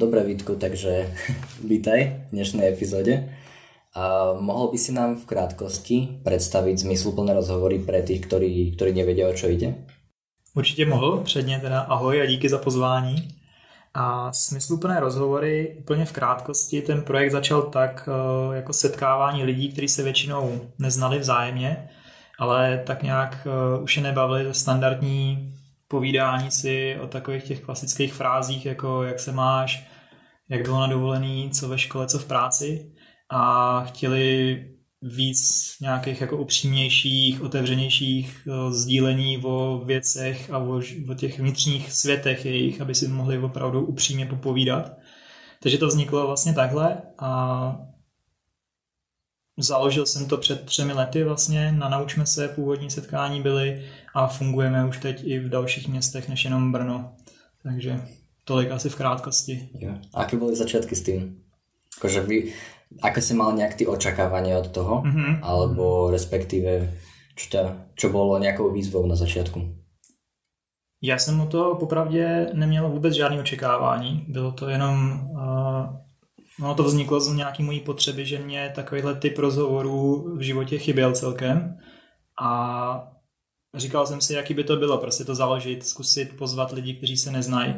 Dobre, Vítku, takže vítaj v dnešnej epizóde. A mohol by si nám v krátkosti predstaviť zmysluplné rozhovory pre tých, ktorí nevedia, o čo ide? Určitě mohl, předně teda ahoj a díky za pozvání. A smysluplné rozhovory úplně v krátkosti. Ten projekt začal tak jako setkávání lidí, kteří se většinou neznali vzájemně, ale tak nějak už je nebavili standardní povídání si o takových těch klasických frázích, jako jak se máš, jak bylo na dovolený, co ve škole, co v práci, a chtěli víc nějakých jako upřímnějších, otevřenějších sdílení o věcech a o těch vnitřních světech jejich, aby si mohli opravdu upřímně popovídat. Takže to vzniklo vlastně takhle a založil jsem to před 3 lety vlastně, na Naučme se původní setkání byly a fungujeme už teď i v dalších městech než jenom Brno. Takže tolik asi v krátkosti. A jaké byly začátky s tím? Jakože ako si mal nejak ty očakávanie od toho, alebo respektíve čo bolo nejakou výzvou na začátku? Já jsem o to popravdě neměl vůbec žádné očekávání. Bylo to jenom, ono to vzniklo z nějaký mojí potřeby, že mě takovýhle typ rozhovorů v životě chyběl celkem. A říkal jsem si, jaký by to bylo, prostě to založit, zkusit pozvat lidi, kteří se neznají.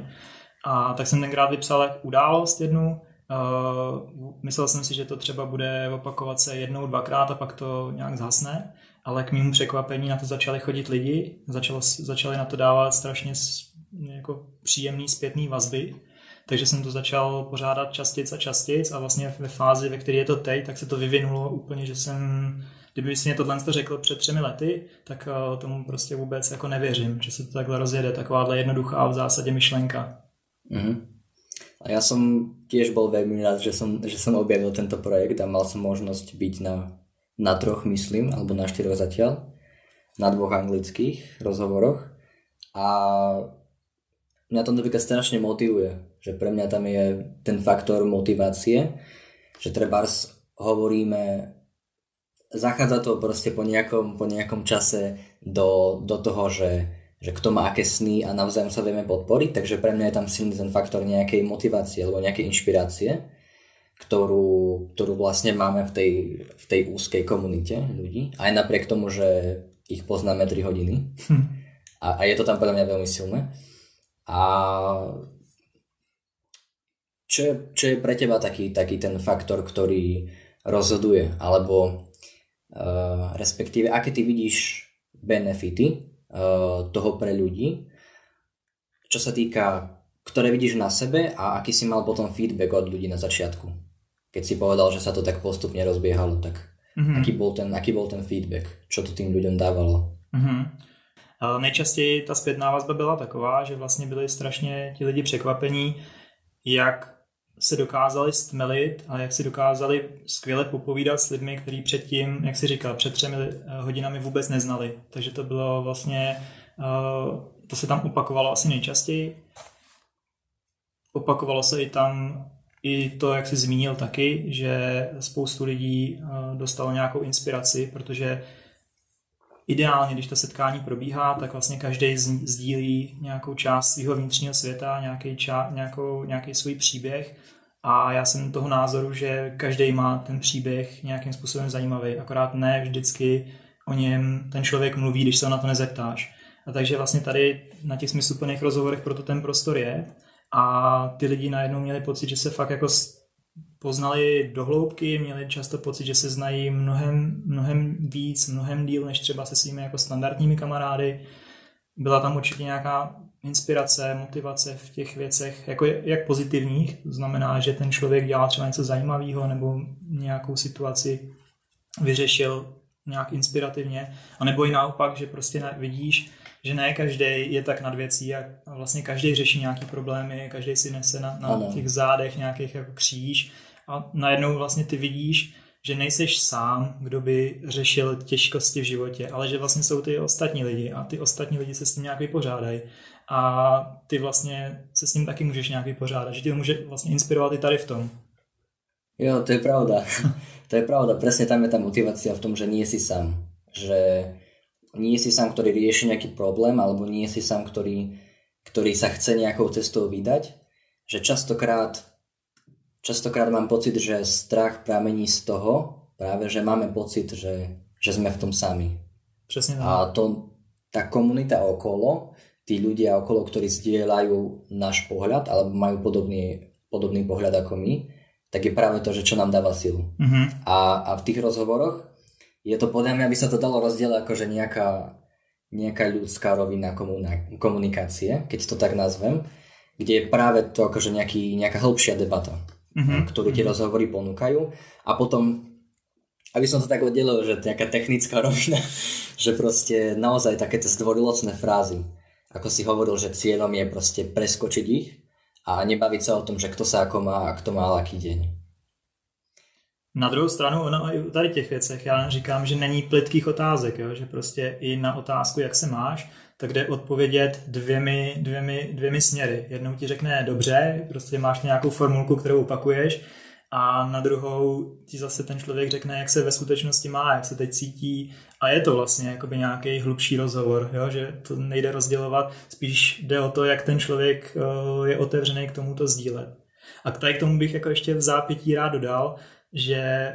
A tak jsem tenkrát vypsal událost jednu. Myslel jsem si, že to třeba bude opakovat se 1-2krát a pak to nějak zhasne, ale k mému překvapení na to začali chodit lidi, začali na to dávat strašně jako příjemný zpětný vazby, takže jsem to začal pořádat častějc a vlastně ve fázi, ve které je to teď, tak se to vyvinulo úplně, že kdyby si mě tohle řekl před 3 lety, tak tomu prostě vůbec jako nevěřím, že se to takhle rozjede, takováhle jednoduchá v zásadě myšlenka. A ja som tiež bol veľmi rád, že som objavil tento projekt a mal som možnosť byť na 3, myslím, alebo na 4 zatiaľ, na 2 anglických rozhovoroch. A mňa to napríklad strašne motivuje, že pre mňa tam je ten faktor motivácie, že trebárs hovoríme, zachádza to proste po nejakom čase do toho, že kto má aké sny a navzájom sa vieme podporiť, takže pre mňa je tam silný ten faktor nejakej motivácie alebo nejakej inšpirácie, ktorú vlastne máme v tej úzkej komunite ľudí, aj napriek tomu, že ich poznáme 3 hodiny. A je to tam pre mňa veľmi silné. A čo je pre teba taký ten faktor, ktorý rozhoduje, alebo respektíve, aké ty vidíš benefity toho pre ľudí, čo sa týka, ktoré vidíš na sebe, a aký si mal potom feedback od ľudí na začiatku, keď si povedal, že sa to tak postupne rozbiehalo, tak aký bol ten feedback, čo to tým ľuďom dávalo? Nejčastěji ta zpětná vazba byla taková, že vlastně byli strašně ti lidi překvapení, jak se dokázali stmelit a jak si dokázali skvěle popovídat s lidmi, kteří předtím, jak si říkal, před 3 hodinami vůbec neznali. Takže to bylo vlastně, to se tam opakovalo asi nejčastěji. Opakovalo se i tam, i to, jak jsi zmínil taky, že spoustu lidí dostalo nějakou inspiraci, protože ideálně, když to setkání probíhá, tak vlastně každý sdílí nějakou část svého vnitřního světa, nějaký svůj příběh, a já jsem toho názoru, že každý má ten příběh nějakým způsobem zajímavý, akorát ne vždycky o něm ten člověk mluví, když se ho na to nezeptáš. A takže vlastně tady na těch smysluplných rozhovorech proto ten prostor je, a ty lidi najednou měli pocit, že se fakt jako poznali do hloubky, měli často pocit, že se znají mnohem víc, mnohem díl, než třeba se svými jako standardními kamarády. Byla tam určitě nějaká inspirace, motivace v těch věcech, jako jak pozitivních, to znamená, že ten člověk dělá třeba něco zajímavého nebo nějakou situaci vyřešil nějak inspirativně, anebo i naopak, že prostě vidíš, že ne každý je tak nad věcí a vlastně každý řeší nějaký problémy, každý si nese na těch zádech nějakých jako kříž, a najednou vlastně ty vidíš, že nejseš sám, kdo by řešil těžkosti v životě, ale že vlastně jsou ty ostatní lidi a ty ostatní lidi se s tím nějak vypořádají a ty vlastně se s tím taky můžeš nějak vypořádat, že tě může vlastně inspirovat i tady v tom. Jo, to je pravda. Presne tam je tá motivácia v tom, že nie si sám. Že nie si sám, ktorý rieši nejaký problém, alebo nie si sám, ktorý sa chce nejakou cestou vydať. Že častokrát Častokrát mám pocit, že strach pramení z toho, práve že máme pocit, že sme v tom sami. Presne tak. A to, tá komunita okolo, tí ľudia okolo, ktorí zdieľajú náš pohľad alebo majú podobný pohľad ako my, tak je práve to, že čo nám dáva silu. Uh-huh. A v tých rozhovoroch je to, podľa mňa by sa to dalo rozdieľať akože nejaká ľudská rovina komunikácie, keď to tak nazvem, kde je práve to akože nejaká hĺbšia debata, uh-huh, ktorú tie rozhovory ponúkajú. A potom, aby som to tak oddelil, že nejaká technická rovina, že proste naozaj takéto zdvorilostné frázy, ako si hovoril, že cieľom je proste preskočiť ich a nebaviť sa o tom, že kto sa ako má a kto má aký deň. Na druhou stranu, no, i tady těch věcech já říkám, že není plytkých otázek, jo? Že prostě i na otázku, jak se máš, tak jde odpovědět dvěmi směry. Jednou ti řekne dobře, prostě máš nějakou formulku, kterou opakuješ, a na druhou ti zase ten člověk řekne, jak se ve skutečnosti má, jak se teď cítí, a je to vlastně jakoby nějaký hlubší rozhovor, jo? Že to nejde rozdělovat, spíš jde o to, jak ten člověk je otevřený k tomuto sdílet. A k tomu bych jako ještě v zápětí rád dodal, že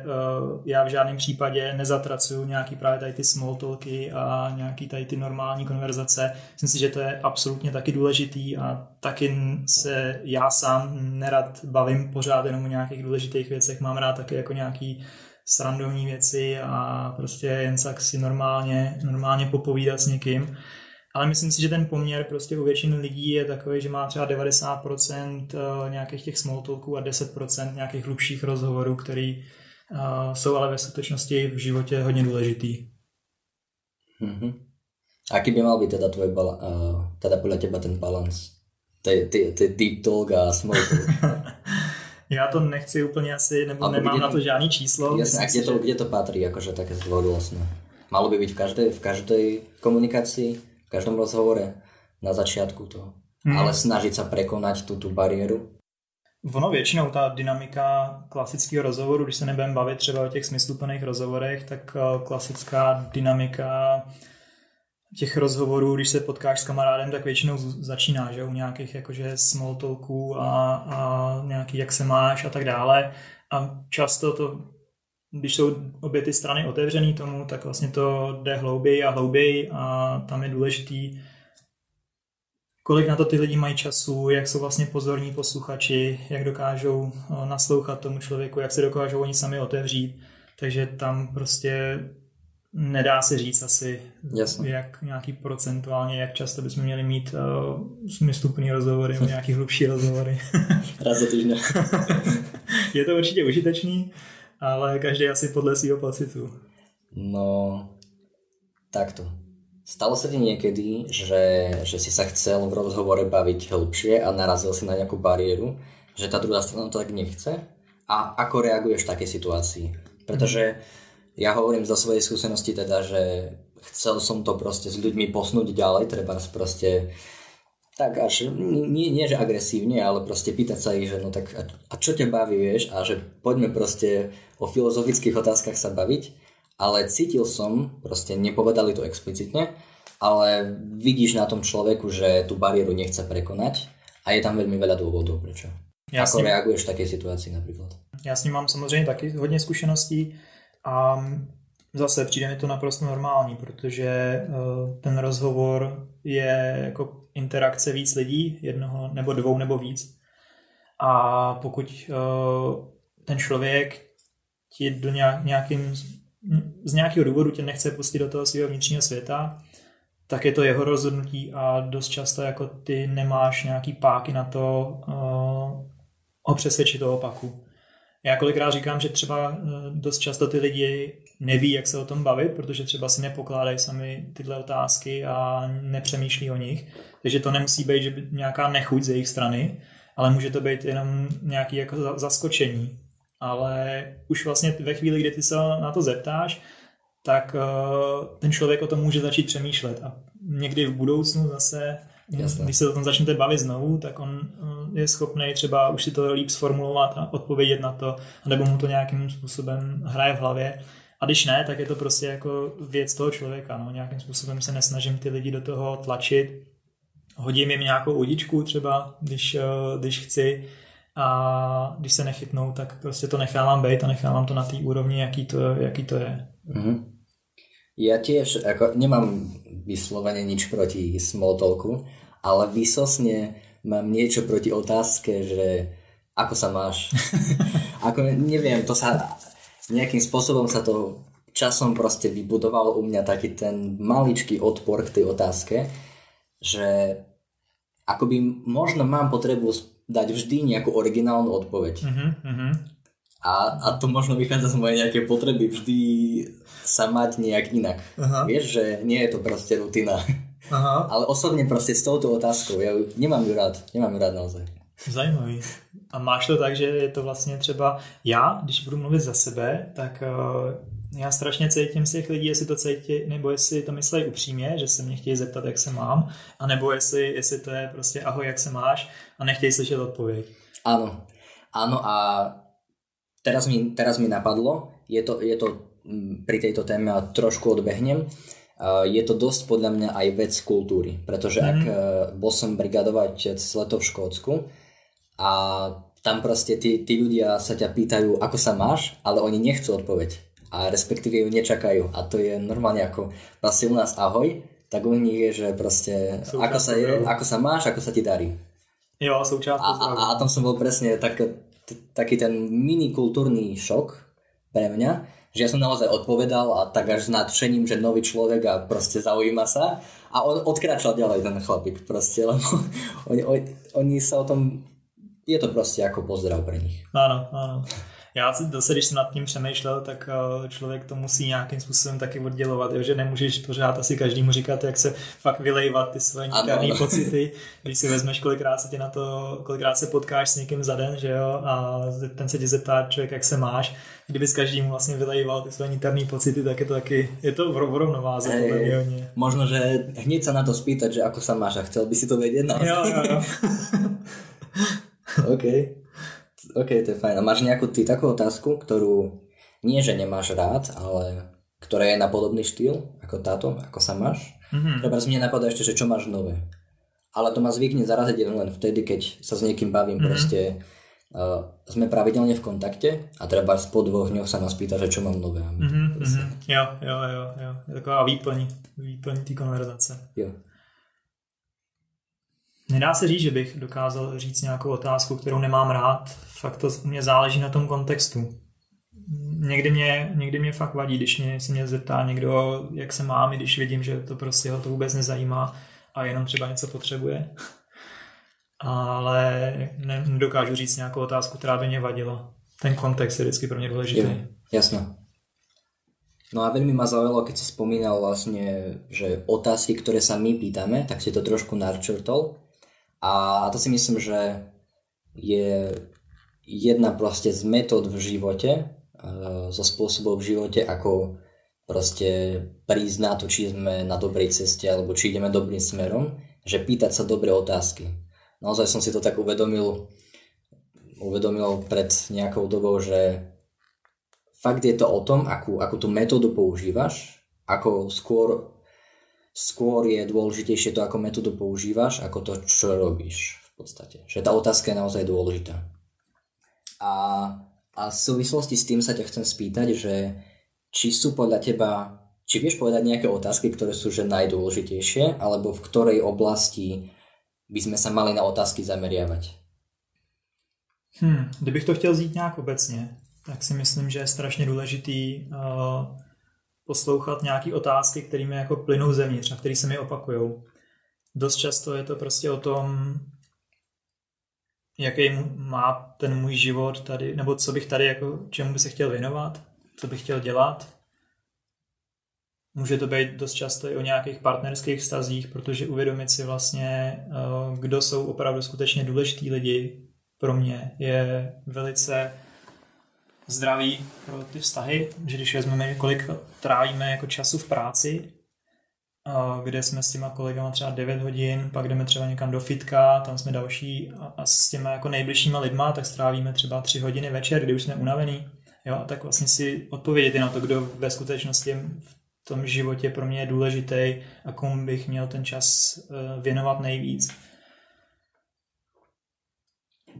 já v žádném případě nezatracuju nějaký právě tady ty small talky a nějaký tady ty normální konverzace. Myslím si, že to je absolutně taky důležitý a taky se já sám nerad bavím pořád jenom o nějakých důležitých věcech. Mám rád taky jako nějaký srandovní věci a prostě jen tak si normálně popovídat s někým. Ale myslím si, že ten poměr prostě u většiny lidí je takový, že má třeba 90% nějakých těch small talků a 10% nějakých hlubších rozhovorů, který jsou ale ve skutečnosti v životě hodně důležitý. Mm-hmm. A keby mal být teda tvoj teda podle těba ten balans? Ty deep talk a small talk. Já to nechci úplně asi, nebo ale nemám na to žádný číslo. Jasně, a kde to patří, jakože také zdvorilostné? Malo by být v každej komunikaci? V každom rozhovore, na začiatku toho. Ale snažiť sa prekonať tú bariéru. Ono většinou ta dynamika klasického rozhovoru, když se nebudeme bavit třeba o těch smysluplných rozhovorech, tak klasická dynamika těch rozhovorů, když se potkáš s kamarádem, tak většinou začíná, že u nějakých jakože small talků a nějaký jak se máš a tak dále. A často to, když jsou obě ty strany otevřený tomu, tak vlastně to jde hlouběji a hlouběji a tam je důležitý, kolik na to ty lidi mají času, jak jsou vlastně pozorní posluchači, jak dokážou naslouchat tomu člověku, jak se dokážou oni sami otevřít. Takže tam prostě nedá se říct asi, jasne, jak nějaký procentuálně, jak často bychom měli mít smysluplný rozhovory, nějaký hlubší rozhovory. Raz za týždne. Je to určitě užitečný, ale každý asi podle svého pocitu. No, takto. Stalo sa ti niekedy, že si sa chcel v rozhovore baviť hĺbšie a narazil si na nejakú bariéru, že tá druhá strana to tak nechce? A ako reaguješ v takej situácii? Pretože ja hovorím zo svojej skúsenosti teda, že chcel som to proste s ľuďmi posunúť ďalej, treba proste tak až, nie že agresívne, ale proste pýtať sa ich, že no tak a čo ťa baví, vieš, a že poďme proste o filozofických otázkach sa baviť, ale cítil som, proste nepovedali to explicitne, ale vidíš na tom človeku, že tú bariéru nechce prekonať a je tam veľmi veľa dôvodov, prečo. Ako reaguješ v takej situácii napríklad? Ja s ním mám samozrejme taky hodne skúseností a zase přijde mi to naprosto normální, protože ten rozhovor je jako interakce víc lidí, jednoho nebo dvou nebo víc. A pokud ten člověk ti do z nějakého důvodu tě nechce pustit do toho svého vnitřního světa, tak je to jeho rozhodnutí a dost často jako ty nemáš nějaký páky na to o přesvědčit toho opaku. Já kolikrát říkám, že třeba dost často ty lidi neví, jak se o tom bavit, protože třeba si nepokládají sami tyhle otázky a nepřemýšlí o nich. Takže to nemusí být, že by nějaká nechuť z jejich strany, ale může to být jenom nějaké jako zaskočení. Ale už vlastně ve chvíli, kdy ty se na to zeptáš, tak ten člověk o tom může začít přemýšlet. A někdy v budoucnu zase, jasne, když se o tom začnete bavit znovu, tak on je schopný třeba už si to líp sformulovat a odpovědět na to, nebo mu to nějakým způsobem hraje v hlavě. A když ne, tak je to prostě jako věc toho člověka. No. Nějakým způsobem se nesnažím ty lidi do toho tlačit. Hodím jim nějakou udičku třeba, když chci. a když se nechytnou, tak prostě to nechávám bejt a nechávám to na té úrovni, jaký to je. Mhm. Ja tiež ako, nemám vyslovene nič proti small talku, ale výsostne mám niečo proti otázke, že ako sa máš? Ako neviem, to sa nejakým spôsobom sa to časom proste vybudoval u mňa taký ten maličký odpor k tej otázke, že akoby možno mám potrebu dať vždy nejakú originálnu odpoveď. A to možno vychádza z mojej nejaké potreby vždy sa mať nejak inak. Aha. Vieš, že nie je to proste rutina. Aha. Ale osobne proste s touto otázkou, ja nemám ju rád naozaj. Zajímavý. A máš to tak, že je to vlastně třeba já, když budu mluvit za sebe, tak já strašně cítím z těch lidí, jestli to cítí, nebo jestli to myslejí upřímně, že se mě chtějí zeptat, jak se mám, anebo jestli to je prostě ahoj, jak se máš a nechtějí slyšet odpověď. Áno a teraz mi napadlo, je to pri tejto téme a trošku odbehnem, je to dosť podľa mňa aj vec kultúry, pretože ak bol som brigadovať cez leto v Škótsku a tam proste tí ľudia sa ťa pýtajú, ako sa máš, ale oni nechcú odpoveď a respektíve ju nečakajú a to je normálne ako proste u nás ahoj, tak u nich je, že proste ako sa máš, ako sa ti darí. Jo, súčasť. A tam som bol presne taký ten mini kultúrny šok pre mňa, že ja som naozaj odpovedal a tak až s nadšením, že nový človek a proste zaujíma sa a on odkračal ďalej ten chlapík proste, lebo oni sa o tom, je to proste ako pozdrav pre nich. Áno. Já zase, když jsem nad tím přemýšlel, tak člověk to musí nějakým způsobem taky oddělovat, jo? Že nemůžeš pořád asi každému říkat, jak se fakt vylejvat ty svoje nikární pocity, když si vezmeš, kolikrát se potkáš s někým za den, že jo, a ten se ti zeptá člověk, jak se máš. Kdyby s každým vlastně vylejval ty svoje niterné pocity, tak je to v rovnováze. Hey, možno, že hneď sa na to spýtať, že ako sa máš a chcel by si to vedieť naozaj. Jo. OK, to je fajn. A máš nejakú ty takú otázku, ktorú nie, že nemáš rád, ale ktorá je na podobný štýl ako táto, ako sa máš? Teraz mne napadá ešte, že čo máš nové. Ale to ma zvykne zaraziť len vtedy, keď sa s niekým bavím. Proste sme pravidelne v kontakte a treba po 2 dňoch sa ma spýta, že čo mám nové. Jo. Je taková výplň tý konverzace. Jo. Nedá se říct, že bych dokázal říct nějakou otázku, kterou nemám rád. Fakt to u mě záleží na tom kontextu. Někdy mě fakt vadí, když se mě zeptá někdo, jak se mám, i když vidím, že to prostě ho to vůbec nezajímá a jenom třeba něco potřebuje. Ale nedokážu říct nějakou otázku, která by mě vadila. Ten kontext je vždycky pro mě důležitý. Jasné. No a veľmi ma zaujalo, keď si spomínal vlastne, že otázky, ktoré sa my pýtame, tak si to trošku načrtol. A to si myslím, že je jedna proste z metód v živote, zo spôsobov v živote, ako proste prísť na to, či sme na dobrej ceste, alebo či ideme dobrým smerom, že pýtať sa dobré otázky. Naozaj som si to tak uvedomil pred nejakou dobou, že fakt je to o tom, akú tú metódu používaš, ako skôr je dôležitejšie to, ako metódu používaš, ako to, čo robíš v podstate. Že tá otázka je naozaj dôležitá. A v súvislosti s tým sa ťa chcem spýtať, že či vieš povedať nejaké otázky, ktoré sú že najdôležitejšie, alebo v ktorej oblasti by sme sa mali na otázky zameriavať? Kdybych to chtěl zít nějak obecně, tak si myslím, že je strašně důležitý poslouchat nějaké otázky, které mi jako plynou zevnitř a které se mi opakujou. Dost často je to prostě o tom, jaký má ten můj život tady, nebo co bych tady, jako, čemu by se chtěl věnovat, co bych chtěl dělat. Může to být dost často i o nějakých partnerských vztazích, protože uvědomit si vlastně, kdo jsou opravdu skutečně důležitý lidi pro mě, je velice zdraví pro ty vztahy, že když vezmeme, kolik trávíme jako času v práci, kde jsme s těma kolegama třeba 9 hodin, pak jdeme třeba někam do fitka, tam jsme další a s těma jako nejbližšíma lidma, tak strávíme třeba 3 hodiny večer, kdy už jsme unavený. Jo, a tak vlastně si odpovědět i na to, kdo ve skutečnosti v tom životě pro mě je důležitý a komu bych měl ten čas věnovat nejvíc.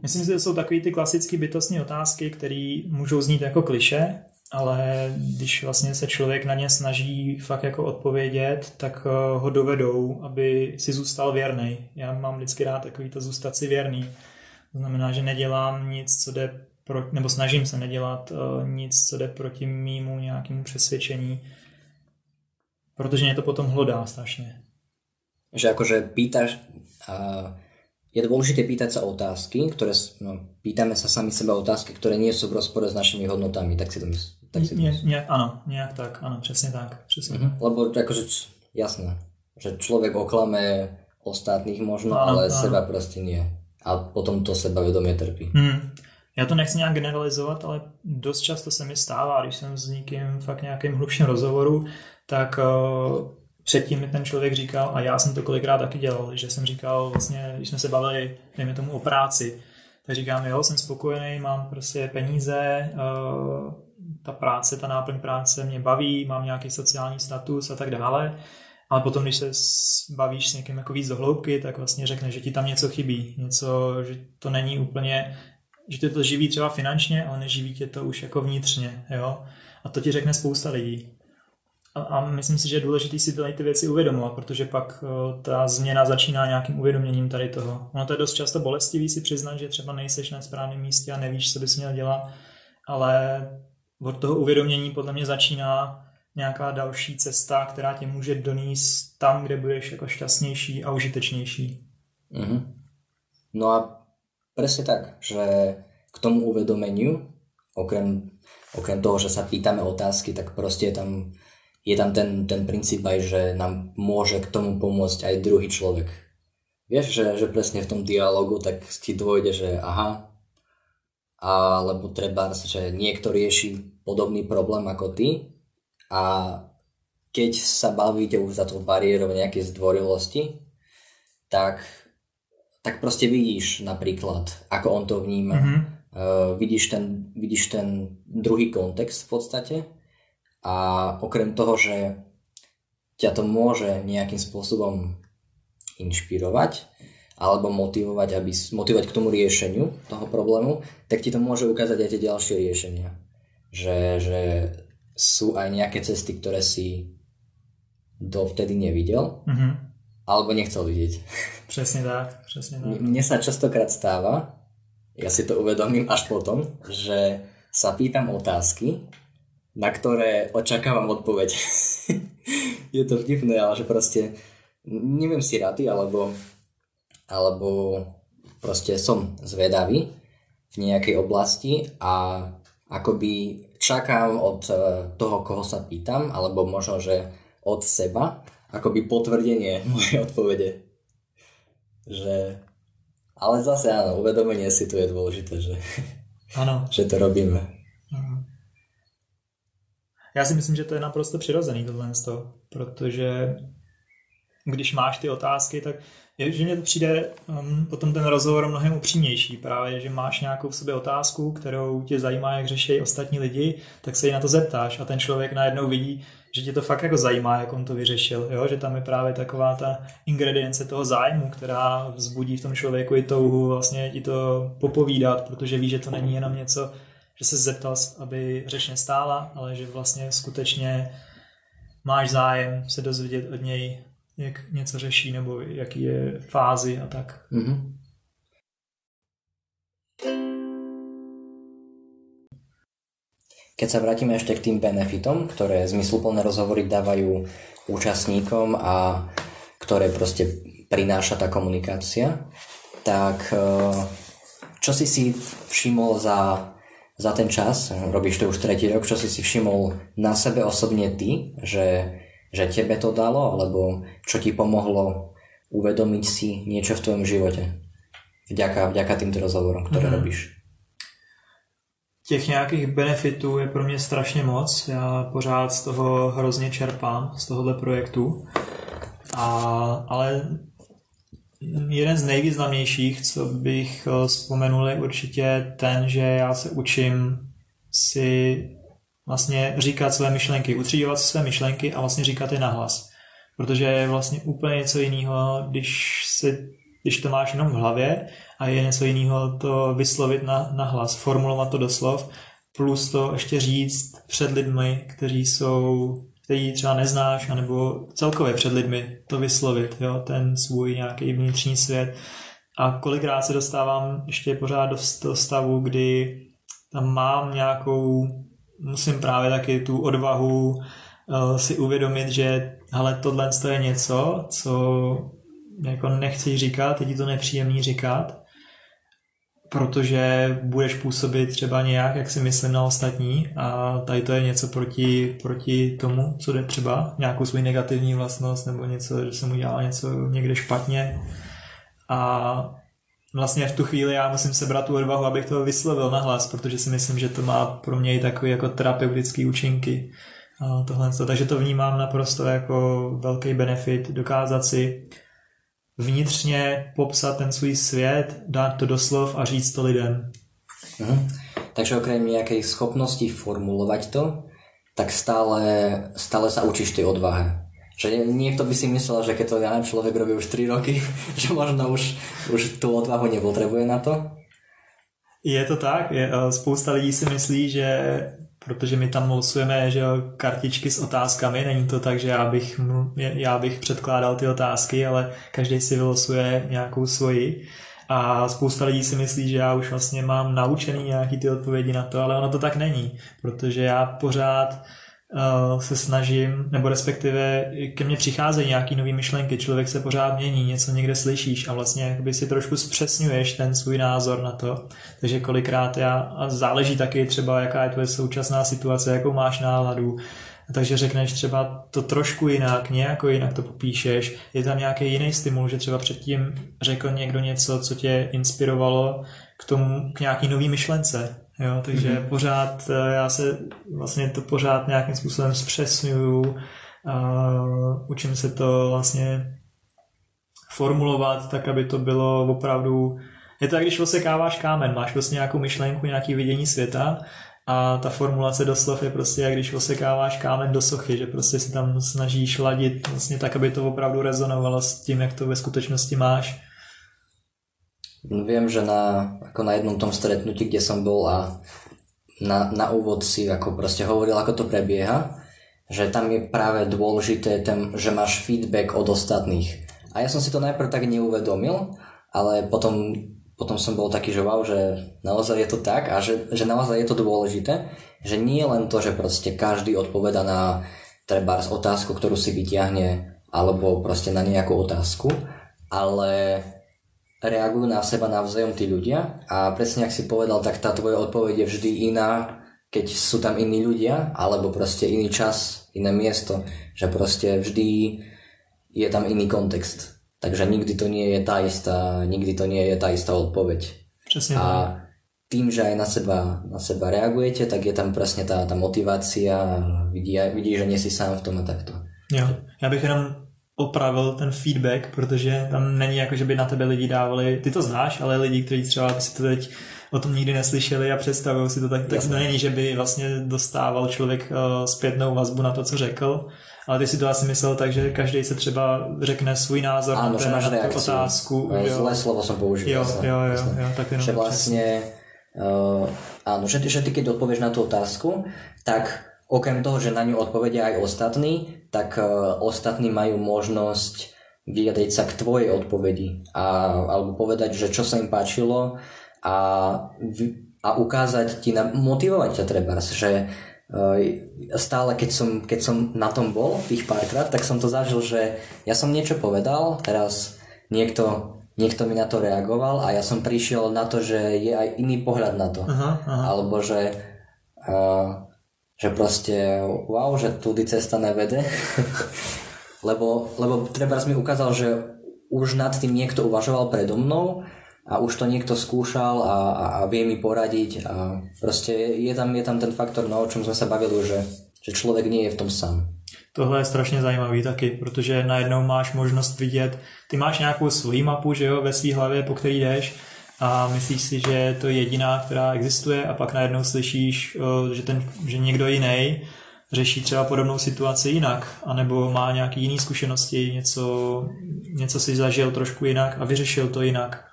Myslím si, že to jsou takový ty klasické bytostní otázky, které můžou znít jako kliše, ale když vlastně se člověk na ně snaží fakt jako odpovědět, tak ho dovedou, aby si zůstal věrný. Já mám vždycky rád takový to zůstat si věrný. To znamená, že nedělám nic, co jde proti, nebo snažím se nedělat nic, co jde proti mému nějakému přesvědčení, protože mě to potom hlodá strašně. Že akože pýtaš, je dôležité pýtať sa otázky, ktoré, no, pýtame sa sami seba otázky, ktoré nie sú v rozpore s našimi hodnotami, tak si to myslím. Áno, nejak tak, áno, presne tak. Presne. Uh-huh. Lebo akože, jasné, že človek oklame ostatných možno, áno, ale áno. Seba proste nie. A potom to sebavedomie trpí. Hmm. Já to nechci nějak generalizovat, ale dost často se mi stává, když jsem s někým fakt nějakým hlubším rozhovoru, tak předtím mi ten člověk říkal, a já jsem to kolikrát taky dělal, že jsem říkal vlastně, když jsme se bavili, dejme tomu o práci, tak říkám, jo, jsem spokojený, mám prostě peníze, ta práce, ta náplň práce mě baví, mám nějaký sociální status a tak dále. Ale potom, když se bavíš s někým jako víc do hloubky, tak vlastně řekne, že ti tam něco chybí, něco, že to není úplně, že tě to živí třeba finančně, ale neživí tě to už jako vnitřně, jo. A to ti řekne spousta lidí. A myslím si, že je důležité si tyhle ty věci uvědomovat, protože pak ta změna začíná nějakým uvědoměním tady toho. Ono to je dost často bolestivý si přiznat, že třeba nejseš na správném místě a nevíš, co bys měl dělat, ale od toho uvědomění podle mě začíná nějaká další cesta, která tě může donést tam, kde budeš jako šťastnější a užitečnější. Mm-hmm. No a presne tak, že k tomu uvedomeniu, okrem toho, že sa pýtame otázky, tak proste je tam ten princíp aj, že nám môže k tomu pomôcť aj druhý človek. Vieš, že presne v tom dialogu tak ti dôjde, že aha, alebo treba, že niekto rieši podobný problém ako ty a keď sa bavíte už za tú bariéru nejakej zdvorilosti, tak proste vidíš napríklad, ako on to vníma. Mm-hmm. Vidíš ten druhý kontext v podstate a okrem toho, že ťa to môže nejakým spôsobom inšpirovať alebo motivovať, motivovať k tomu riešeniu toho problému, tak ti to môže ukázať aj tie ďalšie riešenia. Že sú aj nejaké cesty, ktoré si dovtedy nevidel. Mm-hmm. Alebo nechcel vidieť. Presne tak. Mne sa častokrát stáva, ja si to uvedomím až potom, že sa pýtam otázky, na ktoré očakávam odpoveď. Je to vtipné, ale že proste neviem si rady, alebo proste som zvedavý v nejakej oblasti a akoby čakám od toho, koho sa pýtam, alebo možno, že od seba, akoby potvrdenie mojej odpovede. Že... Ale zase áno, uvedomenie si tu je dôležité, že, ano. Že to robíme. Ano. Já si myslím, že to je naprosto přirozený tohle z toho, protože když máš ty otázky, tak je, že mně to přijde potom ten rozhovor mnohem upřímnější. Právě, že máš nějakou v sobě otázku, kterou tě zajímá, jak řeší ostatní lidi, tak se jí na to zeptáš a ten člověk najednou vidí, že tě to fakt jako zajímá, jak on to vyřešil, jo? Že tam je právě taková ta ingredience toho zájmu, která vzbudí v tom člověku i touhu vlastně ti to popovídat, protože ví, že to není jenom něco, že se zeptal, aby řeč nestála, ale že vlastně skutečně máš zájem se dozvědět od něj, jak něco řeší nebo jaký je fázi a tak. Mm-hmm. Keď sa vrátime ešte k tým benefitom, ktoré zmysluplné rozhovory dávajú účastníkom a ktoré proste prináša tá komunikácia, tak čo si všimol za ten čas, robíš to už 3. rok, čo si všimol na sebe osobne ty, že tebe to dalo, alebo čo ti pomohlo uvedomiť si niečo v tvojom živote vďaka týmto rozhovorom, ktoré robíš? Těch nějakých benefitů je pro mě strašně moc. Já pořád z toho hrozně čerpám, z tohohle projektu. Ale jeden z nejvýznamnějších, co bych vzpomenul, je určitě ten, že já se učím si vlastně říkat své myšlenky, utřídovat své myšlenky a vlastně říkat je nahlas. Protože je vlastně úplně něco jiného, když si když to máš jenom v hlavě a je něco jiného to vyslovit na hlas, formulovat to do slov, plus to ještě říct před lidmi, kteří třeba neznáš, anebo celkově před lidmi to vyslovit, jo, ten svůj nějaký vnitřní svět. A kolikrát se dostávám ještě pořád do stavu, kdy tam mám musím právě taky tu odvahu si uvědomit, že hele, tohle je něco, co jako nechci říkat, je ti to nepříjemný říkat, protože budeš působit třeba nějak, jak si myslím na ostatní, a tady to je něco proti tomu, co jde třeba, nějakou svou negativní vlastnost nebo něco, že jsem udělal něco někde špatně. A vlastně v tu chvíli já musím sebrat tu odvahu, abych to vyslovil nahlas, protože si myslím, že to má pro mě i takové jako terapeutické účinky. Tohle. Takže to vnímám naprosto jako velký benefit, dokázat si vnitřně popsat ten svůj svět, dát to do slov a říct to lidem. Mhm. Takže okrem nejakej schopnosti formulovať to, tak stále sa učíš tej odvahe. Že niekto by si myslel, že keď to človek robí už 3 roky, že možno už tú odvahu nepotrebuje na to? Je to tak. Spousta lidí si myslí, že protože my tam lousujeme, že jo, kartičky s otázkami, není to tak, že já bych předkládal ty otázky, ale každý si vylosuje nějakou svoji. A spousta lidí si myslí, že já už vlastně mám naučený nějaký ty odpovědi na to, ale ono to tak není, protože já pořád se snažím, nebo respektive ke mně přicházejí nějaký nový myšlenky, člověk se pořád mění, něco někde slyšíš a vlastně jakoby si trošku zpřesňuješ ten svůj názor na to, takže kolikrát a záleží taky třeba, jaká je tvoje současná situace, jakou máš náladu, takže řekneš třeba to trošku jinak, nějako jinak to popíšeš, je tam nějaký jiný stimul, že třeba předtím řekl někdo něco, co tě inspirovalo k nějaký nový myšlence. Jo, takže pořád já se vlastně to pořád nějakým způsobem zpřesňuju, učím se to vlastně formulovat tak, aby to bylo opravdu, je to tak, když osekáváš kámen, máš vlastně nějakou myšlenku, nějaký vidění světa a ta formulace do slov je prostě jak když osekáváš kámen do sochy, že prostě si tam snažíš ladit vlastně tak, aby to opravdu rezonovalo s tím, jak to ve skutečnosti máš. Viem, že na jednom tom stretnutí, kde som bol a na úvod si ako proste hovoril, ako to prebieha, že tam je práve dôležité že máš feedback od ostatných. A ja som si to najprv tak neuvedomil, ale potom som bol taký, že wow, že naozaj je to tak a že naozaj je to dôležité, že nie len to, že proste každý odpoveda na trebárs otázku, ktorú si vyťahne, alebo proste na nejakú otázku, ale reagujú na seba navzájom tí ľudia a presne, ak si povedal, tak tá tvoja odpoveď je vždy iná, keď sú tam iní ľudia, alebo proste iný čas, iné miesto, že proste vždy je tam iný kontext. Takže nikdy to nie je tá istá odpoveď. Presne. A tým, že aj na seba reagujete, tak je tam presne tá motivácia, vidí, že nie si sám v tom a takto. Jo. Ja bych jenom opravil ten feedback, protože tam není jako, že by na tebe lidi dávali, ty to znáš, ale lidi, kteří třeba si to teď o tom nikdy neslyšeli a představují si to tak to není, že by vlastně dostával člověk zpětnou vazbu na to, co řekl, ale ty si to asi myslel tak, že každý se třeba řekne svůj názor na tu otázku. Zlé slovo jsem použil. Jo, tak jenom. Že vlastně, áno, že ty keď odpovieš na tu otázku, tak okrem toho, že na ňu odpovedia aj ostatní, tak ostatní majú možnosť vyjadriť sa k tvojej odpovedi alebo povedať, že čo sa im páčilo a ukázať ti, motivovať ťa trebárs, že stále keď som na tom bol tých párkrát, tak som to zažil, že ja som niečo povedal, teraz niekto mi na to reagoval a ja som prišiel na to, že je aj iný pohľad na to. Aha. Alebo že že proste wow, že tudy cesta nevede. lebo trebárs mi ukázal, že už nad tým niekto uvažoval predo mnou a už to niekto skúšal a vie mi poradiť a proste je tam ten faktor, o čom sme sa bavili, že človek nie je v tom sám. Tohle je strašně zajímavý taky, protože najednou máš možnost vidět, ty máš nějakou svoji mapu, že jo, ve svý hlavě, po který jdeš, a myslíš si, že to je jediná, která existuje, a pak najednou slyšíš, že někdo jiný řeší třeba podobnou situaci jinak, anebo má nějaké jiné zkušenosti, něco si zažil trošku jinak a vyřešil to jinak.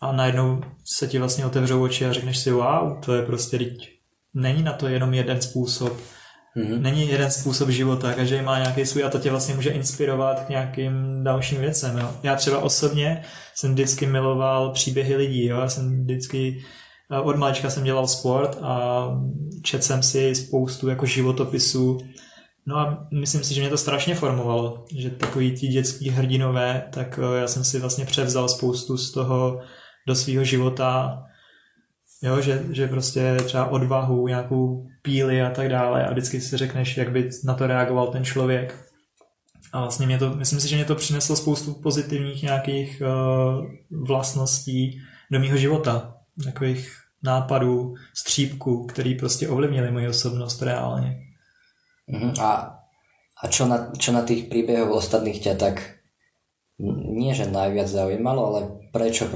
A najednou se ti vlastně otevřou oči a řekneš si, wow, to je prostě, není na to jenom jeden způsob. Mm-hmm. Není jeden způsob života, každý má nějaký svůj a to tě vlastně může inspirovat k nějakým dalším věcem. Jo. Já třeba osobně jsem vždycky miloval příběhy lidí. Jo. Já jsem vždycky, od malička jsem dělal sport a četl jsem si spoustu jako životopisů. No a myslím si, že mě to strašně formovalo, že takový ti dětský hrdinové, tak já jsem si vlastně převzal spoustu z toho do svého života. Jo, že prostě třeba odvahu, nějakou píli a tak dále a vždycky si řekneš, jak by na to reagoval ten člověk. A vlastně myslím si, že mě to přineslo spoustu pozitivních nějakých vlastností do mýho života. Takových nápadů, střípků, který prostě ovlivnili moji osobnost reálně. Uh-huh. A čo na tých príbehoch ostatných ťa tak nie že najviac zaujímalo, ale prečo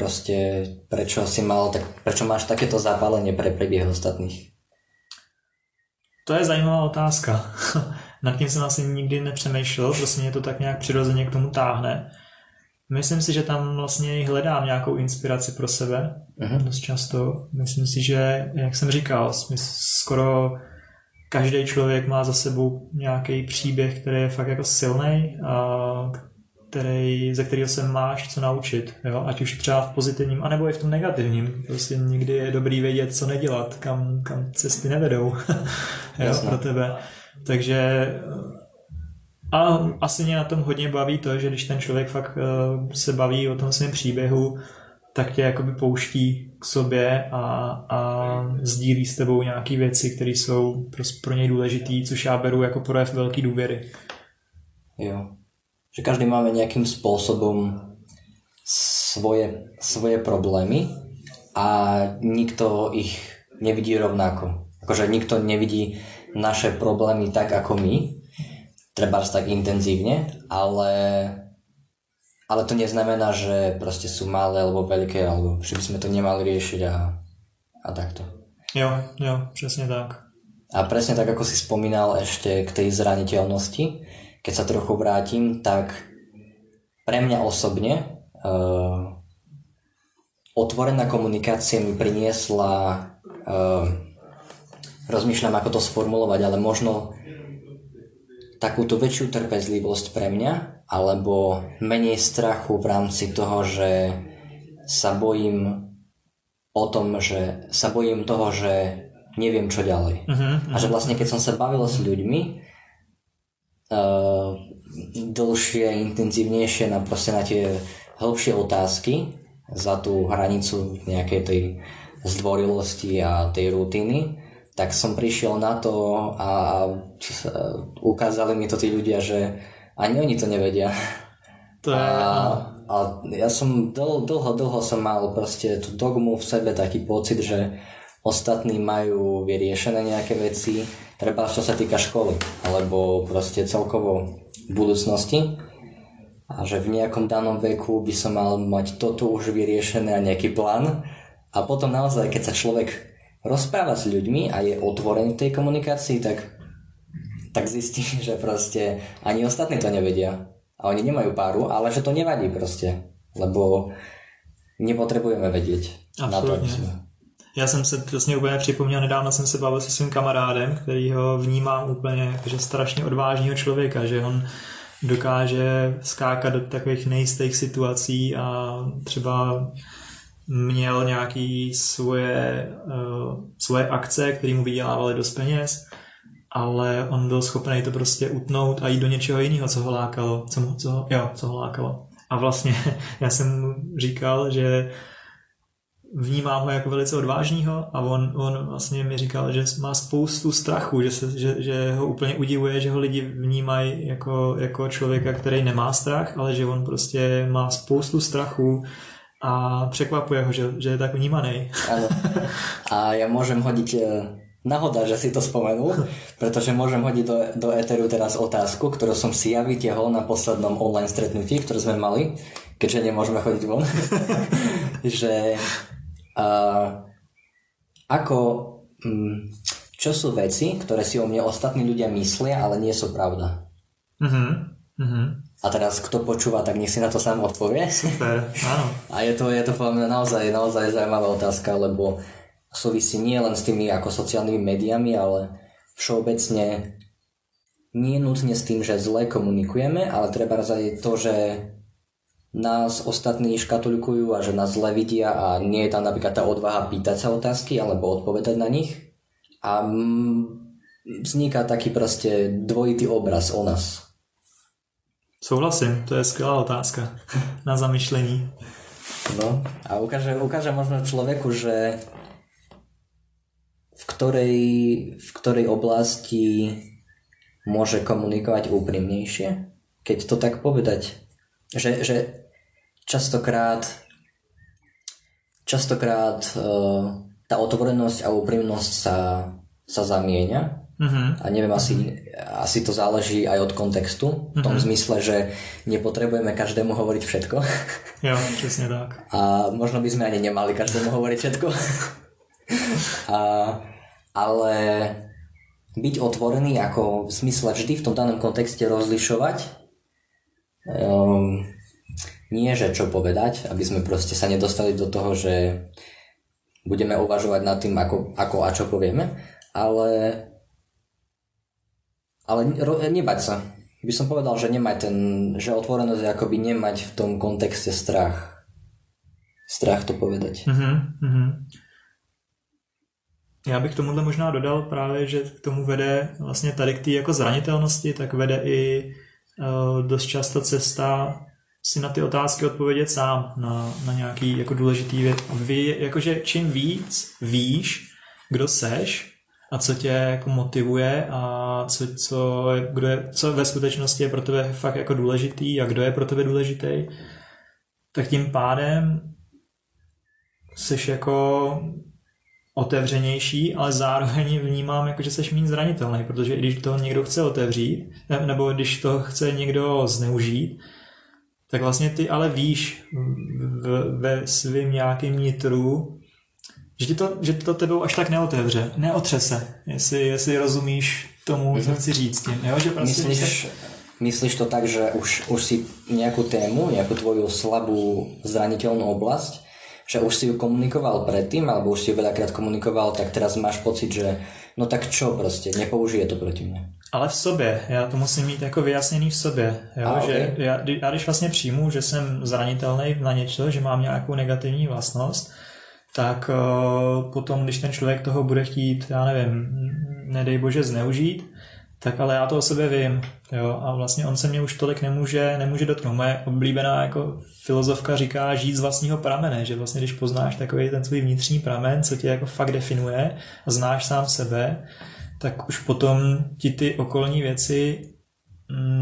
máš takéto zapálenie pre príbehy ostatných? To je zajímavá otázka. Nad tím jsem asi nikdy nepřemýšlel, prostě mě to tak nějak přirozeně k tomu táhne. Myslím si, že tam vlastně hledám nějakou inspiraci pro sebe, dost často. Myslím si, že, jak jsem říkal, skoro každý člověk má za sebou nějaký příběh, který je fakt jako silnej a ze kterého se máš co naučit, jo? Ať už třeba v pozitivním, anebo i v tom negativním. Prostě nikdy je dobrý vědět, co nedělat, kam cesty nevedou jo? Pro tebe. Takže a asi mě na tom hodně baví to, že když ten člověk fakt se baví o tom svém příběhu, tak tě jakoby pouští k sobě a sdílí s tebou nějaké věci, které jsou pro něj důležitý, což já beru jako projev velký důvěry. Jo. Že každý máme nějakým způsobem svoje problémy a nikto ich nevidí rovnako. Akože nikto nevidí naše problémy tak ako my, trebárs tak intenzívne, ale to neznamená, že proste sú malé alebo veľké, alebo že by sme to nemali riešiť a takto. Jo, presne tak. A presne tak, ako si spomínal ešte k tej zraniteľnosti, keď sa trochu vrátim, tak pre mňa osobne otvorená komunikácia mi priniesla, rozmýšľam, ako to sformulovať, ale možno takúto väčšiu trpezlivosť pre mňa, alebo menej strachu v rámci toho, že sa bojím toho, že neviem čo ďalej. A že vlastne keď som sa bavil s ľuďmi, dlhšie, intenzívnejšie na tie hĺbšie otázky za tú hranicu nejakej tej zdvorilosti a tej rutiny, tak som prišiel na to a ukázali mi to tí ľudia, že ani oni to nevedia. A ja som dlho som mal proste tú dogmu v sebe, taký pocit, že ostatní majú vyriešené nejaké veci, treba čo sa týka školy, alebo proste celkovo budúcnosti. A že v nejakom danom veku by som mal mať toto už vyriešené a nejaký plán. A potom naozaj, keď sa človek rozpráva s ľuďmi a je otvorený v tej komunikácii, tak zistí, že proste ani ostatní to nevedia. A oni nemajú páru, ale že to nevadí proste, lebo nepotrebujeme vedieť. Absolutne. Já jsem se přesně úplně připomněl, nedávno jsem se bavil se svým kamarádem, kterýho vnímám úplně jakože strašně odvážného člověka, že on dokáže skákat do takových nejistých situací a třeba měl nějaký svoje akce, které mu vydělávaly dost peněz, ale on byl schopný to prostě utnout a jít do něčeho jiného, co ho lákalo. Co ho lákalo. A vlastně já jsem mu říkal, že vnímám ho jako velice odvážnýho a on vlastně mi říkal, že má spoustu strachu, že ho úplně udivuje, že ho lidi vnímají jako člověka, který nemá strach, ale že on prostě má spoustu strachu a překvapuje ho, že je tak vnímaný. Ano. A já môžem hodiť, nahoda, že si to spomenul, pretože môžem hodiť do éteru teraz otázku, ktorú som si ja vytiahol na poslednom online stretnutí, ktoré sme mali, keďže nemôžeme chodiť von. Že ako čo sú veci, ktoré si o mne ostatní ľudia myslia, ale nie sú pravda. A teraz, kto počúva, tak nech si na to sám odpovie. Super, áno. A je to podľa mňa naozaj zaujímavá otázka, lebo súvisí nie len s tými ako sociálnymi médiami, ale všeobecne nie nutne s tým, že zle komunikujeme, ale treba aj to, že nás ostatní škatulkujú a že nás zle vidia a nie je tam napríklad tá odvaha pýtať sa otázky alebo odpovedať na nich a vzniká taký proste dvojitý obraz o nás. Súhlasím, to je skvelá otázka na zamyšlení. No a ukáže možno človeku, že v ktorej oblasti môže komunikovať úprimnejšie, keď to tak povedať. Že častokrát tá otvorenosť a úprimnosť sa zamieňa. A neviem, asi to záleží aj od kontextu, v tom zmysle, že nepotrebujeme každému hovoriť všetko. Jo, presne tak. A možno by sme ani nemali každému hovoriť všetko. Ale byť otvorený ako v zmysle vždy v tom danom kontexte rozlišovať, nie že čo povedať, aby sme proste sa nedostali do toho, že budeme uvažovať nad tým, ako a čo povieme, ale nebať sa. By som povedal, že že otvorenosť je akoby nemať v tom kontexte strach. Strach to povedať. Já bych tomuhle možná dodal právě, že k tomu vede vlastně tady k té jako zranitelnosti, tak vede i dost často cesta si na ty otázky odpovědět sám na nějaký jako důležitý věc. Jakože čím víc víš, kdo seš a co tě jako motivuje a co ve skutečnosti je pro tebe fakt jako důležitý a kdo je pro tebe důležitý, tak tím pádem seš jako otevřenější, ale zároveň vnímám, že seš méně zranitelný, protože i když toho někdo chce otevřít, nebo když to chce někdo zneužít, tak vlastně ty ale víš ve svým nějakým nitru, že to tebou až tak neotřese, jestli rozumíš tomu, co chci říct. Jo? Že prostě myslíš to tak, že už si nějakou tému, nějakou tvoju slabou zranitelnou oblast, že už si ju komunikoval predtým, alebo už si ju veľakrát komunikoval, tak teraz máš pocit, že no tak čo proste, nepoužije to proti mne. Ale v sobě, já to musím mít jako vyjasněný v sobě. Jo? Že okay. Já když vlastně přijmu, že jsem zranitelný na něco, že mám nějakou negativní vlastnost, tak potom, když ten člověk toho bude chtít, já nevím, nedej bože zneužít, tak ale já to o sebe vím. Jo? A vlastně on se mě už tolik nemůže dotknout. Moje oblíbená jako filozofka říká žít z vlastního pramene, že vlastně když poznáš takový ten svůj vnitřní pramen, co tě jako fakt definuje a znáš sám sebe, tak už potom ti ty okolní věci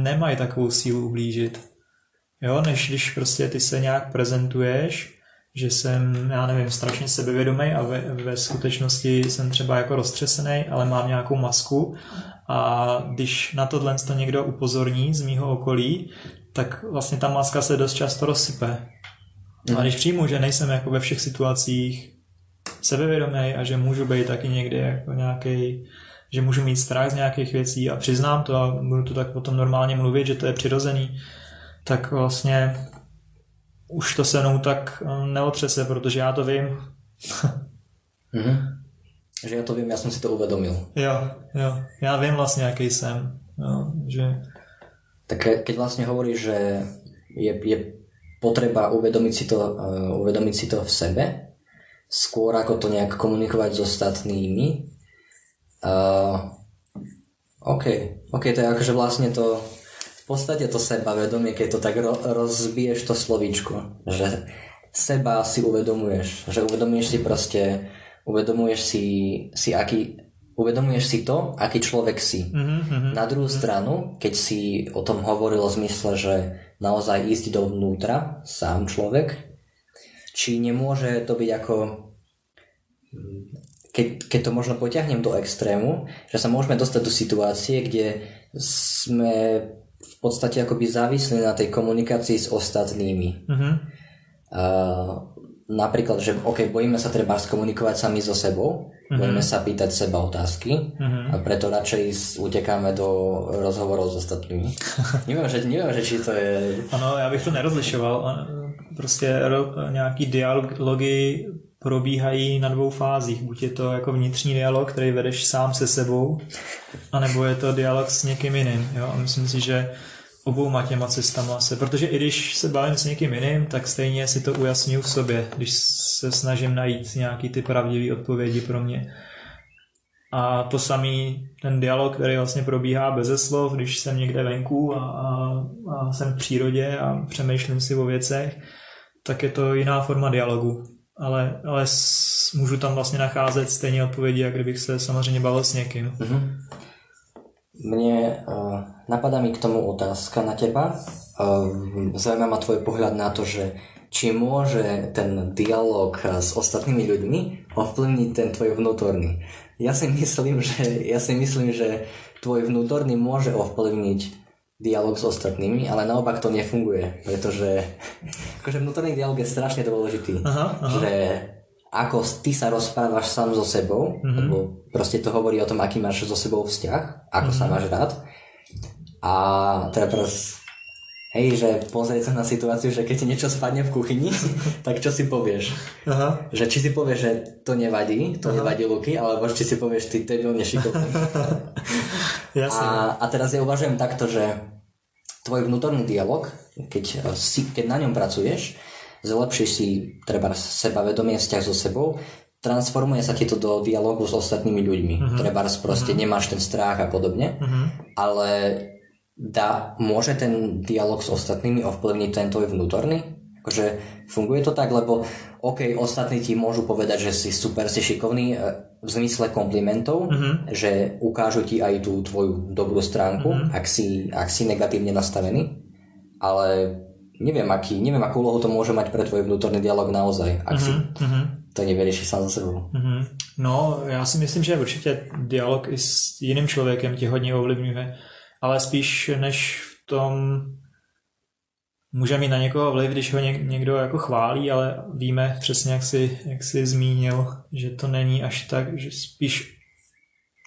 nemají takovou sílu ublížit. Jo? Než když prostě ty se nějak prezentuješ, že jsem, já nevím, strašně sebevědomý a ve skutečnosti jsem třeba jako roztřesený, ale mám nějakou masku a když na tohle to někdo upozorní z mýho okolí, tak vlastně ta maska se dost často rozsype. A když přijmu, že nejsem jako ve všech situacích sebevědomý a že můžu být taky někdy jako nějaký, že můžu mít strach z nějakých věcí a přiznám to a budu to tak potom normálně mluvit, že to je přirozený, tak vlastně už to se mnou tak neotřese, protože já to vím. Že já to vím, já jsem si to uvědomil. Jo, já vím vlastně, jaký jsem. Jo, že... Tak keď vlastne hovoríš, že je potreba uvedomiť si to v sebe, skôr ako to nejak komunikovať s ostatnými. OK, to je akože vlastne to... V podstate to sebavedomie, keď to tak rozbiješ to slovíčko, že seba si uvedomuješ, že uvedomuješ si to, aký človek si. Na druhú stranu, keď si o tom hovoril v zmysle, že naozaj ísť dovnútra sám človek, či nemôže to byť ako... Keď to možno potiahnem do extrému, že sa môžeme dostať do situácie, kde sme v podstate akoby závislí na tej komunikácii s ostatnými. napríklad, že ok, bojíme sa treba skomunikovať sami so sebou, bojíme sa pýtať seba otázky a preto radšej utekáme do rozhovorov s ostatnými. neviem, že či to je... Ano, já bych to nerozlišoval. Prostě nějaký dialogy probíhají na dvou fázích. Buď je to jako vnitřní dialog, který vedeš sám se sebou, anebo je to dialog s někým jiným. Jo? A myslím si, že obouma těma cestama se, protože i když se bavím s někým jiným, tak stejně si to ujasňuji v sobě, když se snažím najít nějaký ty pravdivé odpovědi pro mě. A to samý, ten dialog, který vlastně probíhá beze slov, když jsem někde venku a jsem v přírodě a přemýšlím si o věcech, tak je to jiná forma dialogu. Ale můžu tam vlastně nacházet stejné odpovědi, jak kdybych se samozřejmě bavil s někým. Mm-hmm. Mne napadá mi k tomu otázka na teba. Zaujíma ma tvoj pohľad na to, že či môže ten dialog s ostatnými ľuďmi ovplyvniť ten tvoj vnútorný. Ja si myslím, že tvoj vnútorný môže ovplyvniť dialog s ostatnými, ale naopak to nefunguje, pretože akože vnútorný dialog je strašne dôležitý. Aha. Že ako ty sa rozprávaš sám so sebou, lebo proste to hovorí o tom, aký máš so sebou vzťah, ako sa máš rád. A teraz, hej, že pozrieť sa na situáciu, že keď ti niečo spadne v kuchyni, tak čo si povieš? Aha. Že či si povieš, že to nevadí Luky, alebo či si povieš, ty debil nešikovný. A teraz ja uvažujem takto, že tvoj vnútorný dialog, keď na ňom pracuješ, zlepšíš si treba sebavedomie, vzťah so sebou, transformuje sa ti to do dialogu s ostatnými ľuďmi. Treba proste nemáš ten strach a podobne, ale môže ten dialog s ostatnými ovplyvniť ten tvoj vnútorný? Akože funguje to tak, lebo ok, ostatní ti môžu povedať, že si super, si šikovný v zmysle komplimentov, že ukážu ti aj tú tvoju dobrú stránku, ak si negatívne nastavený, ale Neviem, akú úlohu to môže mať pre tvoj vnútorný dialog naozaj, ak si to neverieši sám za sebou. No, já si myslím, že určitě dialog i s jiným člověkem tě hodně ovlivňuje, ale spíš než v tom může mít na někoho vliv, když ho někdo jako chválí, ale víme přesně, jak si zmínil, že to není až tak, že spíš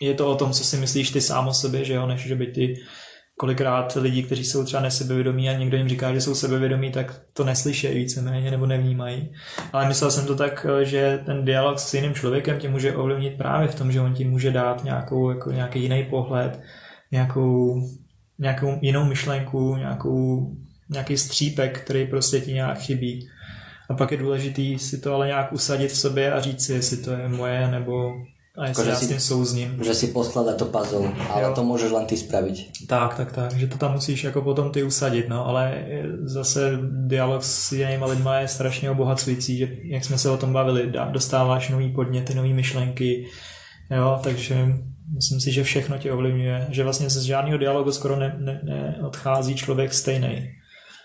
je to o tom, co si myslíš ty sám o sobě, že jo, než že by ty kolikrát lidí, kteří jsou třeba nesebevědomí a někdo jim říká, že jsou sebevědomí, tak to neslyšejí víceméně nebo nevnímají. Ale myslel jsem to tak, že ten dialog s jiným člověkem tě může ovlivnit právě v tom, že on ti může dát nějaký jiný pohled, nějakou jinou myšlenku, nějaký střípek, který prostě ti nějak chybí. A pak je důležitý si to ale nějak usadit v sobě a říct si, jestli to je moje nebo... A jestli já s tím souzním. Že si poskladá to puzzle, ale jo. To můžeš len ty spravit. Tak, že to tam musíš jako potom ty usadit, no, ale zase dialog s jinýma lidma je strašně obohacující, že jak jsme se o tom bavili, dostáváš nový podněty, nový myšlenky, jo, takže myslím si, že všechno tě ovlivňuje, že vlastně z žádného dialogu skoro neodchází člověk stejnej.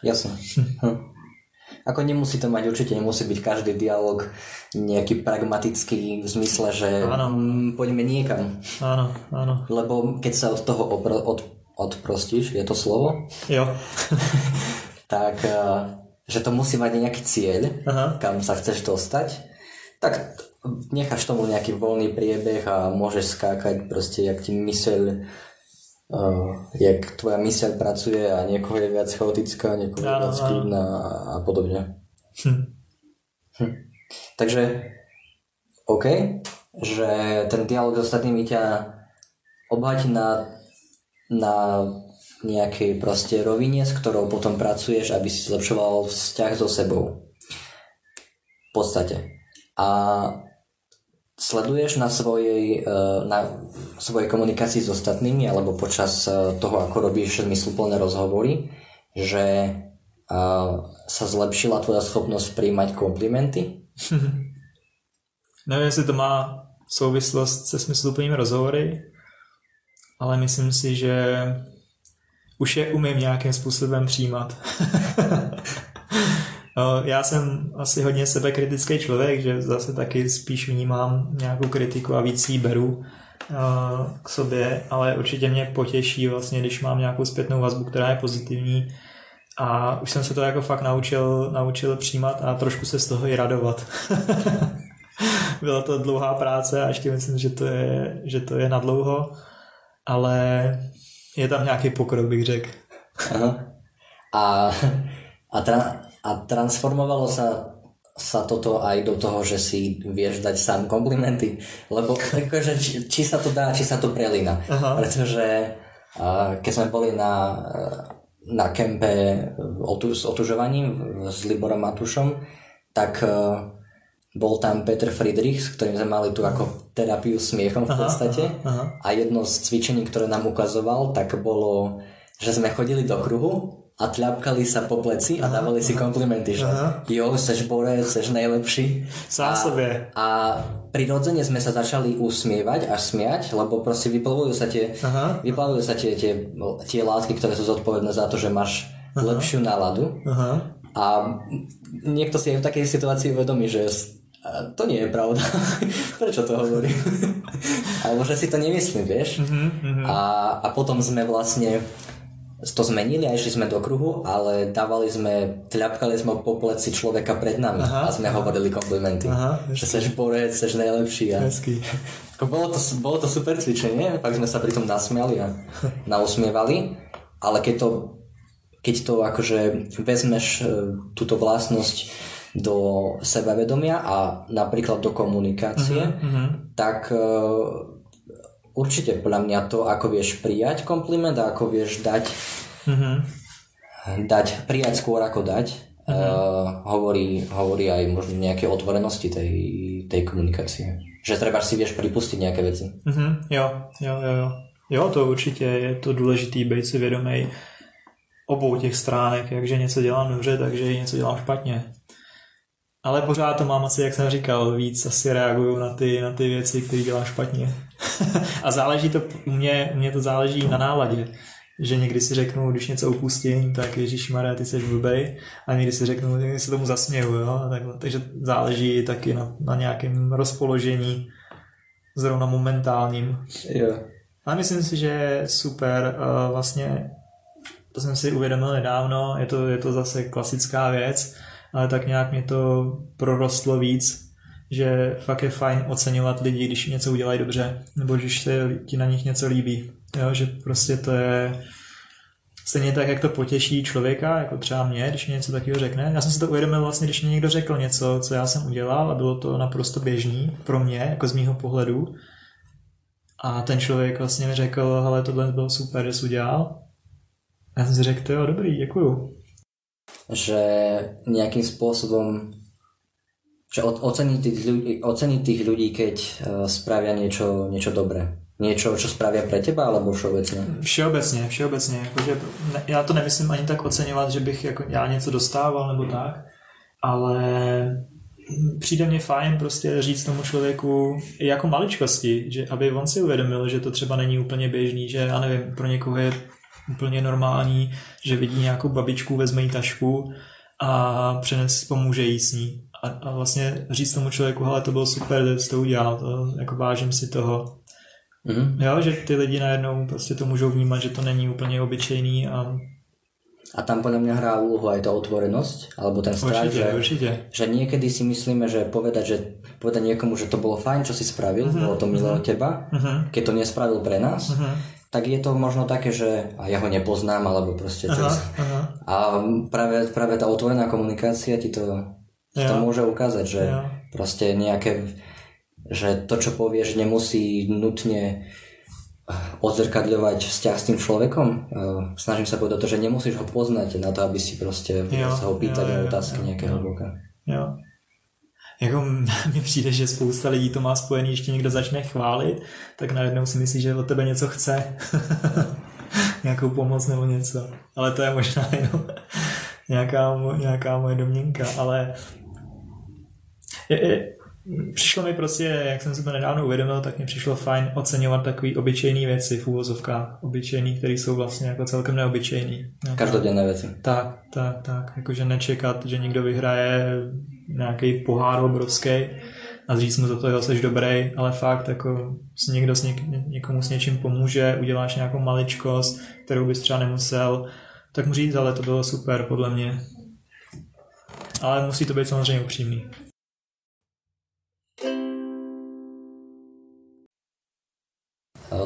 Jasně. Ako nemusí to mať, určite nemusí byť každý dialog nejaký pragmatický v zmysle, že poďme niekam. Áno. Lebo keď sa od toho odprostíš, je to slovo? Jo. Tak, že to musí mať nejaký cieľ, kam sa chceš dostať, tak necháš tomu nejaký voľný priebeh a môžeš skákať proste, jak ti myseľ... jak tvoja myseľ pracuje a niekoho je viac chaotická, niekoho je viac klidná a podobne. Takže ok, že ten dialog s ostatnými ťa obohatí na nejakej proste rovine, s ktorou potom pracuješ, aby si zlepšoval vzťah so sebou v podstate. A sleduješ na svojej komunikácii s ostatnými alebo počas toho, ako robíš zmysluplné rozhovory, že sa zlepšila tvoja schopnosť prijímať komplimenty? Neviem, jestli to má souvislost se smysluplnými rozhovory, ale myslím si, že už je umím nějakým způsobem přijímat. Já jsem asi hodně sebekritický člověk, že zase taky spíš vnímám nějakou kritiku a víc ji beru k sobě, ale určitě mě potěší vlastně, když mám nějakou zpětnou vazbu, která je pozitivní A už jsem se to jako fakt naučil přijímat a trošku se z toho i radovat. Byla to dlouhá práce a ještě myslím, že to je nadlouho, ale je tam nějaký pokrok, bych řekl. Ano. A transformovalo sa toto aj do toho, že si vieš dať sám komplimenty, lebo akože, či sa to dá, či sa to prelína. Aha. Pretože keď sme boli na kempe s otužovaním s Liborom Matúšom, tak bol tam Peter Friedrich, s ktorým sme mali tu ako terapiu smiechom v podstate. Aha. A jedno z cvičení, ktoré nám ukazoval, tak bolo, že sme chodili do kruhu a tľapkali sa po pleci a dávali si komplimenty, že jo, seš Bore, seš najlepší. Sám sebe. A prirodzene sme sa začali usmievať a smiať, lebo proste vyplavujú sa tie látky, ktoré sú zodpovedné za to, že máš lepšiu náladu. Aha. A niekto si aj v takej situácii uvedomí, že to nie je pravda. Prečo to hovorím? Alebo že si to nemyslím, vieš. A potom sme vlastne to zmenili a išli sme do kruhu, ale tľapkali sme po pleci človeka pred nami a sme hovorili komplimenty. Že seš Borec, seš najlepší. Bolo to super cvičenie, tak sme sa pri tom nasmiali a nausmievali, ale keď to akože vezmeš túto vlastnosť do sebavedomia a napríklad do komunikácie, tak určite podľa mňa to, ako vieš prijať kompliment a ako vieš prijať skôr ako dať, hovorí aj možno nejaké otvorenosti tej komunikácie. Že treba si vieš pripustiť nejaké veci. Jo, to určitě je to důležitý, být si vědomý obou těch stránek, jakže něco dělám dobře, takže něco dělám špatně. Ale pořád to mám asi, jak jsem říkal, víc asi reaguju na ty věci, které dělám špatně. A záleží to, u mě to záleží na náladě. Že někdy si řeknu, když něco opustím, tak ježišmarja, ty seš blbej. A někdy si řeknu, někdy se tomu zasměju. Jo? Takže záleží taky na nějakém rozpoložení, zrovna momentálním. Yeah. Ale myslím si, že je super vlastně, to jsem si uvědomil nedávno, je to zase klasická věc, ale tak nějak mě to prorostlo víc, že fakt je fajn oceňovat lidi, když něco udělají dobře, nebo když se ti na nich něco líbí. Jo, že prostě to je stejně tak, jak to potěší člověka, jako třeba mě, když mě něco takového řekne. Já jsem si to uvědomil vlastně, když mě někdo řekl něco, co já jsem udělal a bylo to naprosto běžný pro mě, jako z mýho pohledu. A ten člověk vlastně mi řekl, hele, tohle bylo super, že jsi udělal. A já jsem si řekl, jo, dobrý, děkuju. Že nejakým spôsobom že oceniť tých ľudí, keď spravia niečo dobré. Niečo, čo spravia pre teba, alebo všeobecne? Všeobecne. Jakože, ja to nemyslím ani tak oceňovať, že bych jako, ja něco dostával, nebo tak, ale přijde mne fajn prostě říct tomu člověku jako maličkosti, že aby on si uvědomil, že to třeba není úplně běžný, že já nevím, pro někoho je úplně normální, že vidí nějakou babičku, vezme jí tašku a pomůže jí s ní. A vlastně říct tomu člověku, hele, to bylo super, že jsi to udělal, to, jako vážím si toho. Mm-hmm. Jo, že ty lidi najednou prostě to můžou vnímat, že to není úplně obyčejný. A tam podľa mňa hrá úlohu aj tá otvorenosť, alebo ten strach, že niekedy si myslíme, že povedať niekomu, že to bolo fajn, čo si spravil, bolo to milé od teba, keď to nespravil pre nás, tak je to možno také, že a ja ho nepoznám, alebo proste a práve tá otvorená komunikácia ti to môže ukázať, že proste nejaké, že to, čo povieš, nemusí nutne odzrkadľovať vzťah s tým človekom. Snažím sa povedať to, že nemusíš ho poznať na to, aby si proste sa ho pýtať na otázky nejakého boka. Jo. Jako mi přijde, že spousta lidí to má spojený, ještě někdo začne chválit, tak najednou si myslí, že od tebe něco chce. Nějakou pomoc nebo něco. Ale to je možná jenom nějaká moje domněnka. Ale přišlo mi prostě, jak jsem si to nedávno uvědomil, tak mi přišlo fajn oceňovat takový obyčejný věci v úvozovkách. Obyčejný, které jsou vlastně jako celkem neobyčejný. Každodenné věci. Tak. Jakože nečekat, že někdo vyhraje nejaký pohár obrovský a říct mu za to, že seš dobrý, ale fakt jako někomu s něčím pomůže, uděláš nějakou maličkost, kterou bys třeba nemusel, tak mu říct, ale to bylo super, podle mě. Ale musí to být samozřejmě upřímný.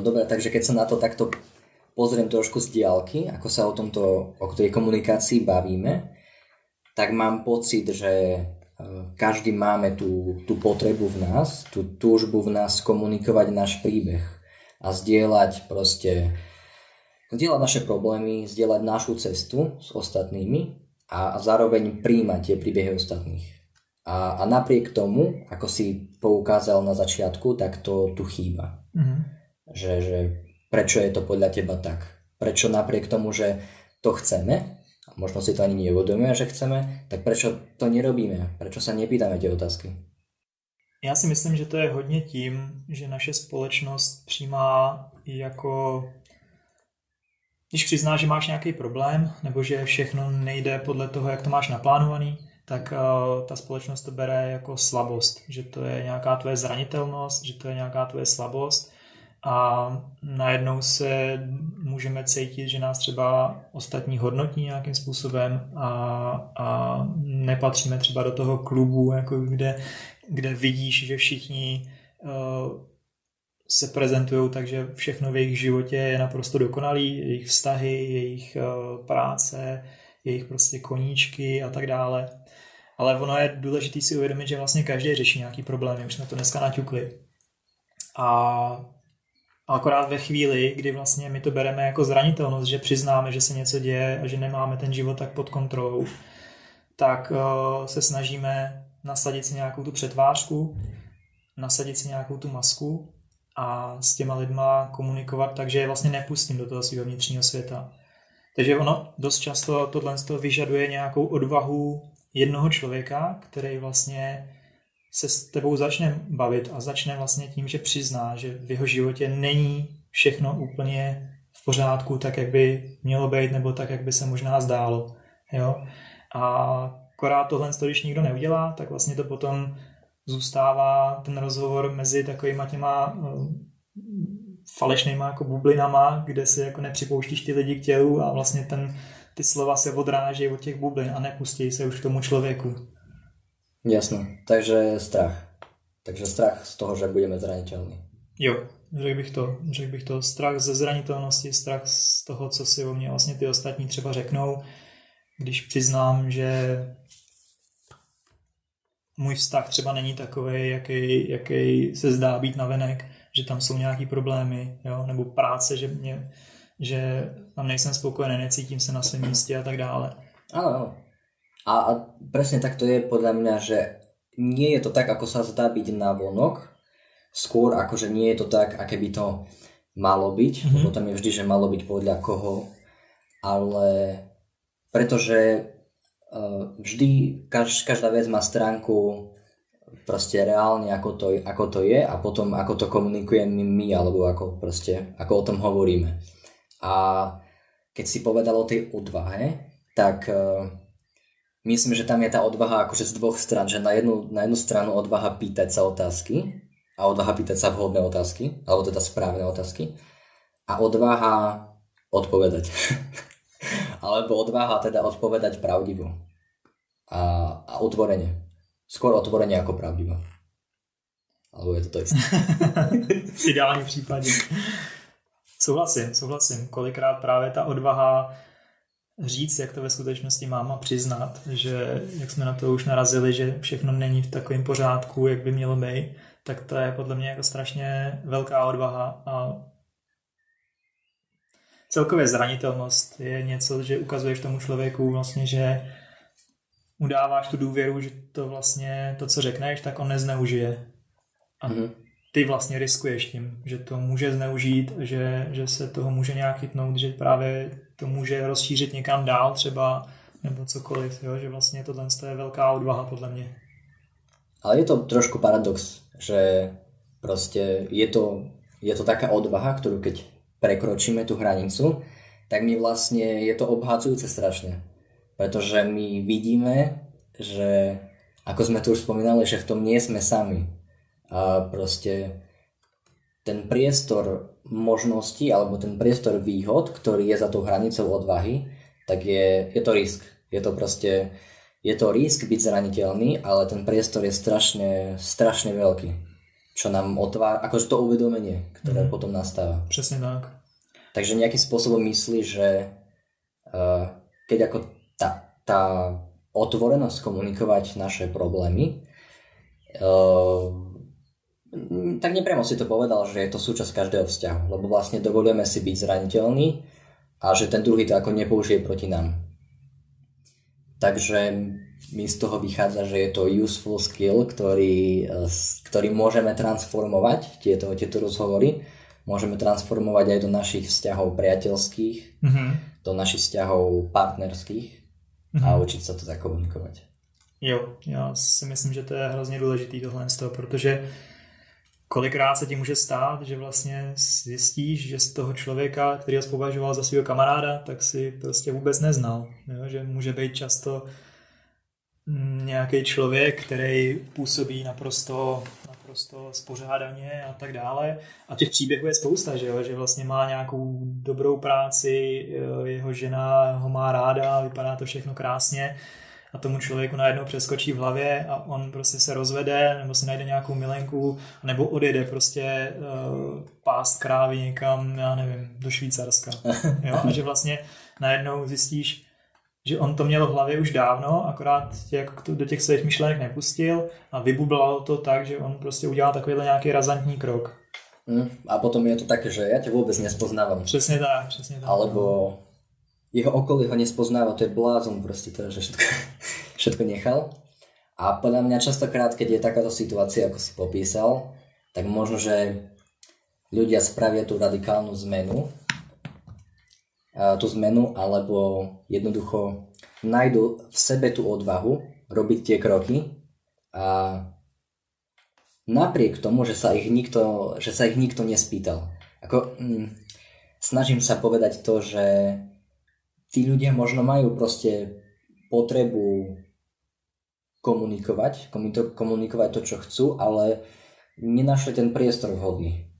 Dobre, takže keď sa na to takto pozriem trošku z diaľky, ako sa o tomto, o tej komunikácii bavíme, tak mám pocit, že každý máme tú potrebu v nás, tú túžbu v nás komunikovať náš príbeh a zdieľať naše problémy, zdieľať našu cestu s ostatnými a zároveň prijímať tie príbehy ostatných. A napriek tomu, ako si poukázal na začiatku, tak to tu chýba. Mhm. Že prečo je to podľa teba tak? Prečo napriek tomu, že to chceme, a možno si to ani neuvedomujeme, že chceme, tak prečo to nerobíme? Prečo sa nepýtame tie otázky? Já si myslím, že to je hodně tím, že naše společnost přijímá jako... Když přiznáš, že máš nějaký problém, nebo že všechno nejde podle toho, jak to máš naplánovaný, tak ta společnost to bere jako slabost. Že to je nějaká tvoje zranitelnost, že to je nějaká tvoje slabost. A najednou se můžeme cítit, že nás třeba ostatní hodnotí nějakým způsobem a nepatříme třeba do toho klubu, jako kde vidíš, že všichni se prezentují tak, že všechno v jejich životě je naprosto dokonalý, jejich vztahy, jejich práce, jejich prostě koníčky a tak dále. Ale ono je důležité si uvědomit, že vlastně každý řeší nějaký problémy, už jsme to dneska naťukli. A akorát ve chvíli, kdy vlastně my to bereme jako zranitelnost, že přiznáme, že se něco děje a že nemáme ten život tak pod kontrolou, tak se snažíme nasadit si nějakou tu přetvářku, nasadit si nějakou tu masku a s těma lidma komunikovat tak, že je vlastně nepustím do toho svého vnitřního světa. Takže ono dost často tohle vyžaduje nějakou odvahu jednoho člověka, který vlastně se s tebou začne bavit a začne vlastně tím, že přizná, že v jeho životě není všechno úplně v pořádku, tak jak by mělo být, nebo tak, jak by se možná zdálo. Jo? A akorát tohle, když nikdo neudělá, tak vlastně to potom zůstává ten rozhovor mezi takovýma těma falešnýma jako bublinama, kde si jako nepřipouštíš ty lidi k tělu a vlastně ty slova se odrážejí od těch bublin a nepustí se už k tomu člověku. Jasné, takže strach. Takže strach z toho, že budeme zraniteľní. Jo, řekl bych to. Strach ze zranitelnosti, strach z toho, co si o mě vlastně ty ostatní třeba řeknou, když přiznám, že můj vztah třeba není takovej, jaký se zdá být navenek, že tam jsou nějaký problémy, jo? Nebo práce, že tam nejsem spokojený, necítím se na svém místě a tak dále. Ano. A presne tak to je podľa mňa, že nie je to tak, ako sa zdá byť navonok, skôr akože nie je to tak, aké by to malo byť, lebo tam je vždy, že malo byť podľa koho, ale pretože vždy každá vec má stránku proste reálne, ako to je a potom ako to komunikujeme my, alebo ako o tom hovoríme. A keď si povedal o tej odvahe, tak... Myslím, že tam je tá odvaha akože z dvoch strán, že na jednu stranu odvaha pýtať sa otázky a odvaha pýtať sa vhodné otázky, alebo teda správne otázky a odvaha odpovedať. Alebo odvaha teda odpovedať pravdivo a otvorene. Skôr otvorene ako pravdivo. Alebo je to isté. V ideálnym prípade. Souhlasím. Kolikrát práve tá odvaha říct, jak to ve skutečnosti mám a přiznat, že jak jsme na to už narazili, že všechno není v takovém pořádku, jak by mělo být, tak to je podle mě jako strašně velká odvaha a celkově zranitelnost je něco, že ukazuješ tomu člověku vlastně, že mu dáváš tu důvěru, že to vlastně to, co řekneš, tak on nezneužije. A ty vlastně riskuješ tím, že to může zneužít, že se toho může nějak chytnout, že právě to může rozšířit někam dál třeba, nebo cokoliv, jo? Že vlastně tohle je velká odvaha podle mě. Ale je to trošku paradox, že prostě je to taká odvaha, kterou keď prekročíme tu hranicu, tak mi vlastně je to obhacujúce strašně, protože my vidíme, že ako jsme tu už spomínali, že v tom nie sme sami. A proste ten priestor možností alebo ten priestor výhod, ktorý je za tou hranicou odvahy, tak je to risk. Je to risk byť zraniteľný, ale ten priestor je strašne veľký. Čo nám otvára, akože to uvedomenie, ktoré potom nastáva. Presne tak. Takže nejakým spôsobom myslí, že keď ako tá otvorenosť komunikovať naše problémy, tak nepriamo si to povedal, že je to súčasť každého vzťahu, lebo vlastne dovolujeme si byť zraniteľní a že ten druhý to ako nepoužije proti nám. Takže mi z toho vychádza, že je to useful skill, ktorý môžeme transformovať, tieto rozhovory, môžeme transformovať aj do našich vzťahov priateľských, do našich vzťahov partnerských a učiť sa to zakomunikovať. Jo, já si myslím, že to je hrozně důležitý tohle z toho, protože kolikrát se ti může stát, že vlastně zjistíš, že z toho člověka, který ho považoval za svého kamaráda, tak si prostě vůbec neznal. Jo? Že může být často nějaký člověk, který působí naprosto spořádaně a tak dále. A těch příběhů je spousta, že jo? Že vlastně má nějakou dobrou práci, jeho žena ho má ráda, vypadá to všechno krásně. A tomu člověku najednou přeskočí v hlavě a on prostě se rozvede nebo si najde nějakou milenku nebo odjede prostě pást krávy někam, já nevím, do Švýcarska. Jo? A že vlastně najednou zjistíš, že on to měl v hlavě už dávno, akorát do těch svých myšlenek nepustil a vybublalo to tak, že on prostě udělal takovýhle nějaký razantní krok. A potom je to tak, že já tě vůbec nespoznávám. Přesně tak. Alebo jeho okolie ho nespoznáva, to je blázon proste, teda, že všetko nechal. A podľa mňa častokrát, keď je takáto situácia, ako si popísal, tak možno, že ľudia spravia tú radikálnu zmenu, alebo jednoducho nájdu v sebe tú odvahu robiť tie kroky a napriek tomu, že sa ich nikto nespýtal. Snažím sa povedať to, že tí ľudia možno majú proste potrebu komunikovať to, čo chcú, ale nenašli ten priestor vhodný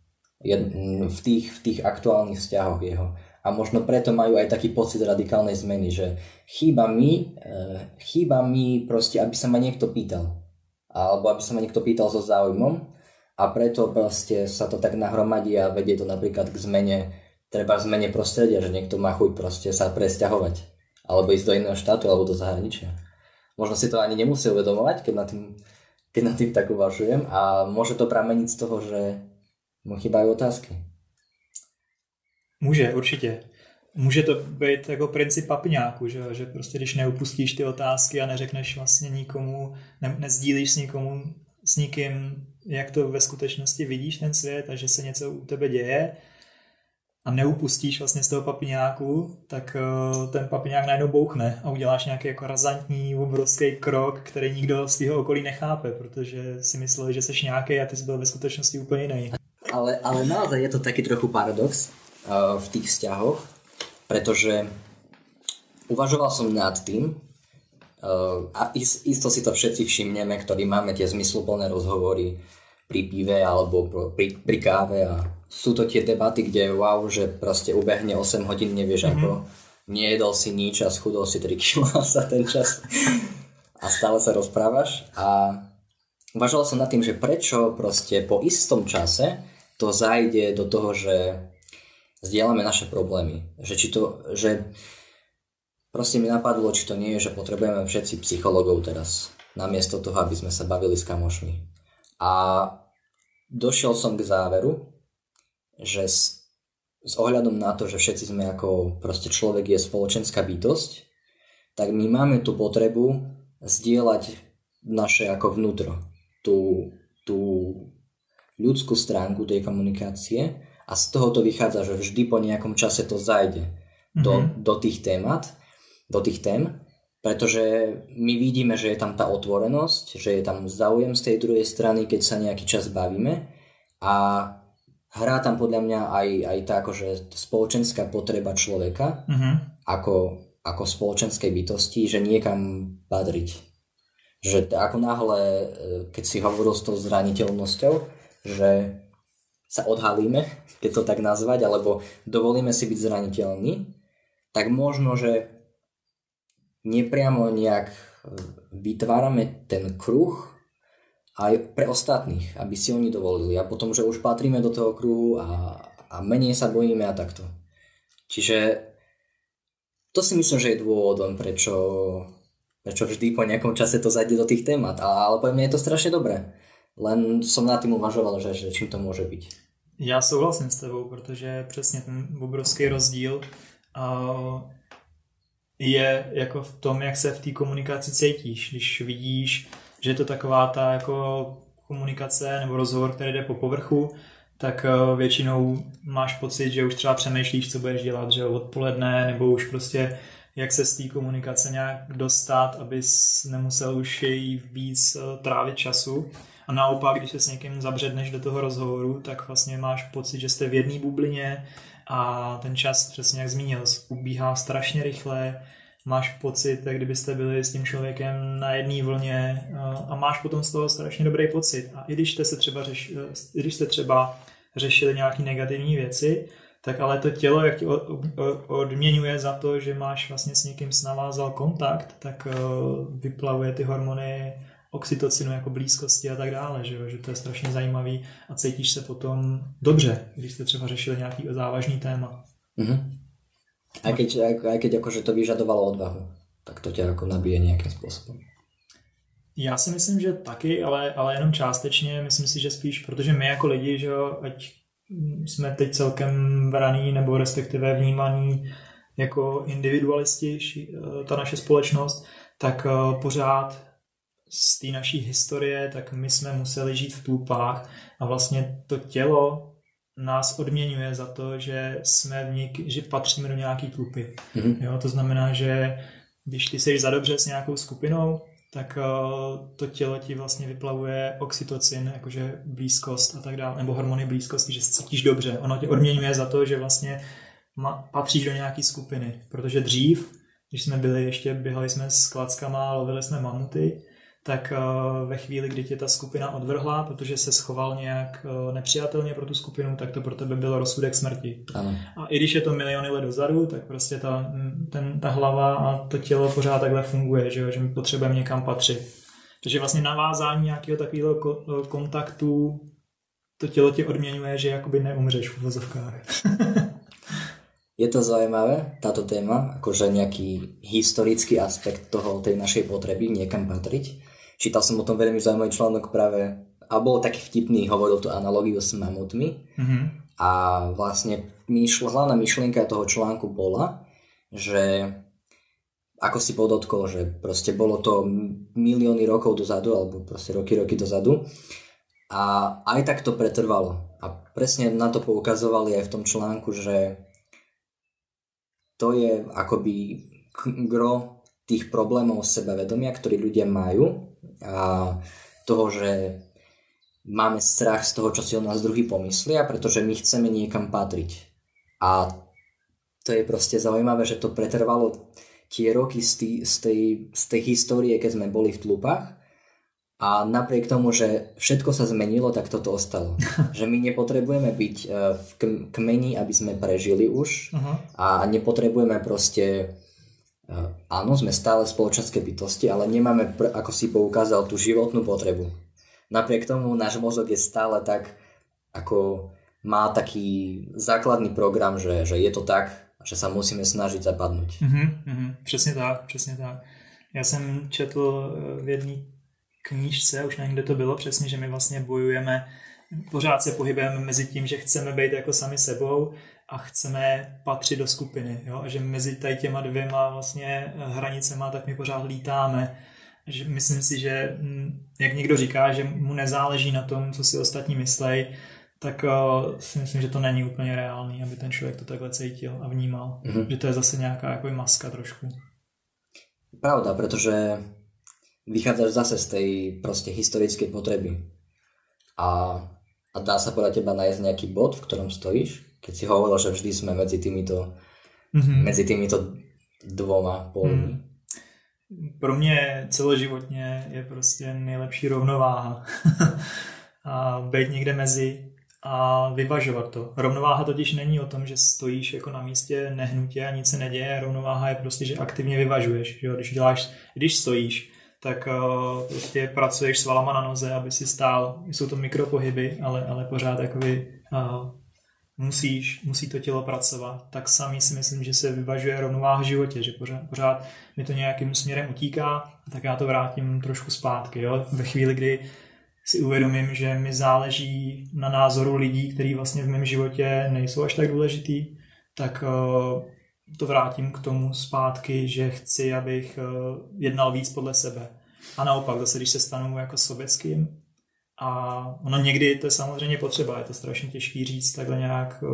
v tých aktuálnych vzťahoch jeho. A možno preto majú aj taký pocit radikálnej zmeny, že chýba mi proste, aby sa ma niekto pýtal. Alebo aby sa ma niekto pýtal so záujmom a preto proste sa to tak nahromadí a vedie to napríklad k zmene prostredia, že niekto má chuť proste sa presťahovať alebo ísť do iného štátu alebo do zahraničia. Možno si to ani nemusí uvedomovať, keď nad tým tak uvažujem a môže to prameniť z toho, že mu chýbajú otázky. Může, určitě. Může to být jako princip papiňáku, že prostě když neupustíš ty otázky a neřekneš vlastně nikomu, nezdílíš s nikým, jak to ve skutečnosti vidíš ten svět a že se něco u tebe děje, a neupustíš vlastně z toho papiňáku, tak ten papiňák najednou bouchne a uděláš nějaký jako razantní, obrovský krok, který nikdo z tvého okolí nechápe, protože si myslel, že seš nějaký a ty jsi byl ve skutečnosti úplně jiný. Ale naozaj je to taky trochu paradox v těch vzťahoch, protože uvažoval jsem nad tím, a isto si to všetci všimneme, ktorí máme tie zmysluplné rozhovory pri pive alebo pri káve a sú to tie debaty, kde že proste ubehne 8 hodín, nevieš ako, nejedol si nič a schudol si 3 kg za ten čas a stále sa rozprávaš. A uvažoval som nad tým, že prečo proste po istom čase to zajde do toho, že zdieľame naše problémy. Že proste mi napadlo, či to nie je, že potrebujeme všetci psychológov teraz, namiesto toho, aby sme sa bavili s kamošmi. A došiel som k záveru, že s ohľadom na to, že všetci sme ako proste človek je spoločenská bytosť, tak my máme tú potrebu zdieľať naše ako vnútro, tú ľudskú stránku tej komunikácie a z toho to vychádza, že vždy po nejakom čase to zajde do tých tém, pretože my vidíme, že je tam tá otvorenosť, že je tam záujem z tej druhej strany, keď sa nejaký čas bavíme a hrá tam podľa mňa aj tá akože spoločenská potreba človeka ako spoločenskej bytosti, že niekam patriť. Že ako náhle, keď si hovoril s tou zraniteľnosťou, že sa odhalíme, keď to tak nazvať, alebo dovolíme si byť zraniteľní, tak možno, že nepriamo nejak vytvárame ten kruh aj pre ostatných, aby si oni dovolili. A potom, že už patríme do toho kruhu a menej sa bojíme a takto. Čiže to si myslím, že je dôvodom, prečo vždy po nejakom čase to zajde do tých témat. Ale pre mňa je to strašne dobré. Len som nad tým uvažoval, že čím to môže byť. Já souhlasím s tebou, protože přesně ten obrovský rozdíl je jako v tom, jak se v té komunikaci cítíš. Když vidíš, že je to taková ta jako komunikace nebo rozhovor, který jde po povrchu, tak většinou máš pocit, že už třeba přemýšlíš, co budeš dělat, že odpoledne, nebo už prostě jak se z té komunikace nějak dostat, abys nemusel už jej víc trávit času. A naopak, když se s někým zabředneš do toho rozhovoru, tak vlastně máš pocit, že jste v jedné bublině a ten čas, přesně jak zmínil, ubíhá strašně rychle, máš pocit, jak kdybyste byli s tím člověkem na jedné vlně a máš potom z toho strašně dobrý pocit. A i když jste třeba řešili nějaké negativní věci, tak ale to tělo, jak ti odměňuje za to, že máš vlastně s někým navázal kontakt, tak vyplavuje ty hormony oxytocinu jako blízkosti a tak dále, že to je strašně zajímavý a cítíš se potom dobře, když jste třeba řešili nějaký závažný téma. Mm-hmm. Aj keď akože to vyžadovalo odvahu, tak to tě jako nabije nějakým způsobem. Já si myslím, že taky, ale jenom částečně. Myslím si, že spíš, protože my jako lidi, že ať jsme teď celkem braní nebo respektive vnímaní jako individualisti, ta naše společnost, tak pořád z té naší historie, tak my jsme museli žít v tůpách a vlastně to tělo nás odměňuje za to, že že patříme do nějaký tlupy. Mm-hmm. Jo, to znamená, že když ty seš zadobře s nějakou skupinou, tak to tělo ti vlastně vyplavuje oxytocin, jakože blízkost a tak dále, nebo hormony blízkosti, že se cítíš dobře. Ono tě odměňuje za to, že vlastně patříš do nějaký skupiny, protože dřív, když jsme byli ještě, běhali jsme s klackama, lovili jsme mamuty, tak ve chvíli, kdy tě ta skupina odvrhla, protože se schoval nějak nepřijatelně pro tu skupinu, tak to pro tebe byl rozsudek smrti. Ano. A i když je to miliony let dozadu, tak prostě ta hlava a to tělo pořád takhle funguje, že my potřebujeme někam patřit. Takže vlastně navázání nějakého takového kontaktu, to tělo tě odměňuje, že jakoby neumřeš v uvozovkách. Je to zaujímavé, táto téma, akože nejaký historický aspekt tej našej potreby niekam patriť. Čítal som o tom veľmi zaujímavý článok práve, a bol taký vtipný, hovoril tú analogiu s mamutmi. Mm-hmm. A vlastne hlavná myšlienka toho článku bola, že ako si podotkol, že proste bolo to milióny rokov dozadu, alebo proste roky dozadu. A aj tak to pretrvalo. A presne na to poukazovali aj v tom článku, že to je akoby gro tých problémov sebavedomia, ktoré ľudia majú, a toho, že máme strach z toho, čo si o nás druhý pomyslia, pretože my chceme niekam patriť. A to je proste zaujímavé, že to pretrvalo tie roky z tej histórie, keď sme boli v tlupách, a napriek tomu, že všetko sa zmenilo, tak toto ostalo. Že my nepotrebujeme byť v kmeni, aby sme prežili už. Uh-huh. A nepotrebujeme proste... Áno, sme stále spoločenské bytosti, ale nemáme, ako si poukázal, tú životnú potrebu. Napriek tomu náš mozog je stále tak, ako má taký základný program, že je to tak, že sa musíme snažiť zapadnúť. Uh-huh, uh-huh. Přesně tak, přesně tak. Ja som četl v jedný knížce, už nevím, kde to bylo přesně, že my vlastně bojujeme, pořád se pohybujeme mezi tím, že chceme být jako sami sebou a chceme patřit do skupiny, jo? A že mezi těma dvěma vlastně hranicema tak my pořád lítáme. Že myslím si, že jak někdo říká, že mu nezáleží na tom, co si ostatní myslej, tak si myslím, že to není úplně reálný, aby ten člověk to takhle cítil a vnímal. Mm-hmm. Že to je zase nějaká jako maska trošku. Pravda, protože vychádzaš zase z tej proste historickej potreby a dá sa podľa teba nájsť nejaký bod, v ktorom stojíš, keď si hovoril, že vždy sme medzi týmito dvoma polmi. Pro mňa celoživotne je proste nejlepší rovnováha a byť niekde mezi a vyvažovat to. Rovnováha totiž není o tom, že stojíš jako na místě nehnutě a nic se neděje. Rovnováha je prostě, že aktivně vyvažuješ. Že? Když stojíš, tak prostě pracuješ svalama na noze, aby si stál. Jsou to mikropohyby, ale pořád takový, musí to tělo pracovat. Tak samý si myslím, že se vyvažuje rovnováha v životě, že pořád mi to nějakým směrem utíká, tak já to vrátím trošku zpátky. Jo? Ve chvíli, kdy si uvědomím, že mi záleží na názoru lidí, kteří vlastně v mém životě nejsou až tak důležitý, tak to vrátím k tomu zpátky, že chci, abych jednal víc podle sebe. A naopak, zase když se stanu jako sobeckým, a ono někdy to je samozřejmě potřeba, je to strašně těžký říct takhle nějak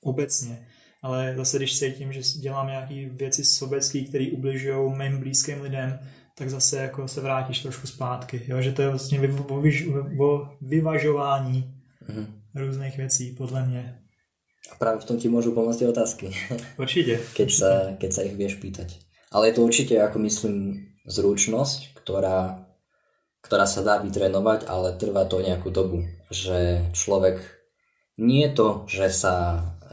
obecně, ale zase když cítím, že dělám nějaké věci sobecké, které ubližují mým blízkým lidem, tak zase jako se vrátíš trošku zpátky. Jo? Že to je vlastně o vyvažování různých věcí, podle mě. A právě v tom ti můžu pomoct i otázky. Určitě. Keď sa ich vieš pýtať. Ale je to určitě, ako myslím, zručnosť, ktorá sa dá vytrénovať, ale trvá to nejakú dobu. Že človek, nie je to, že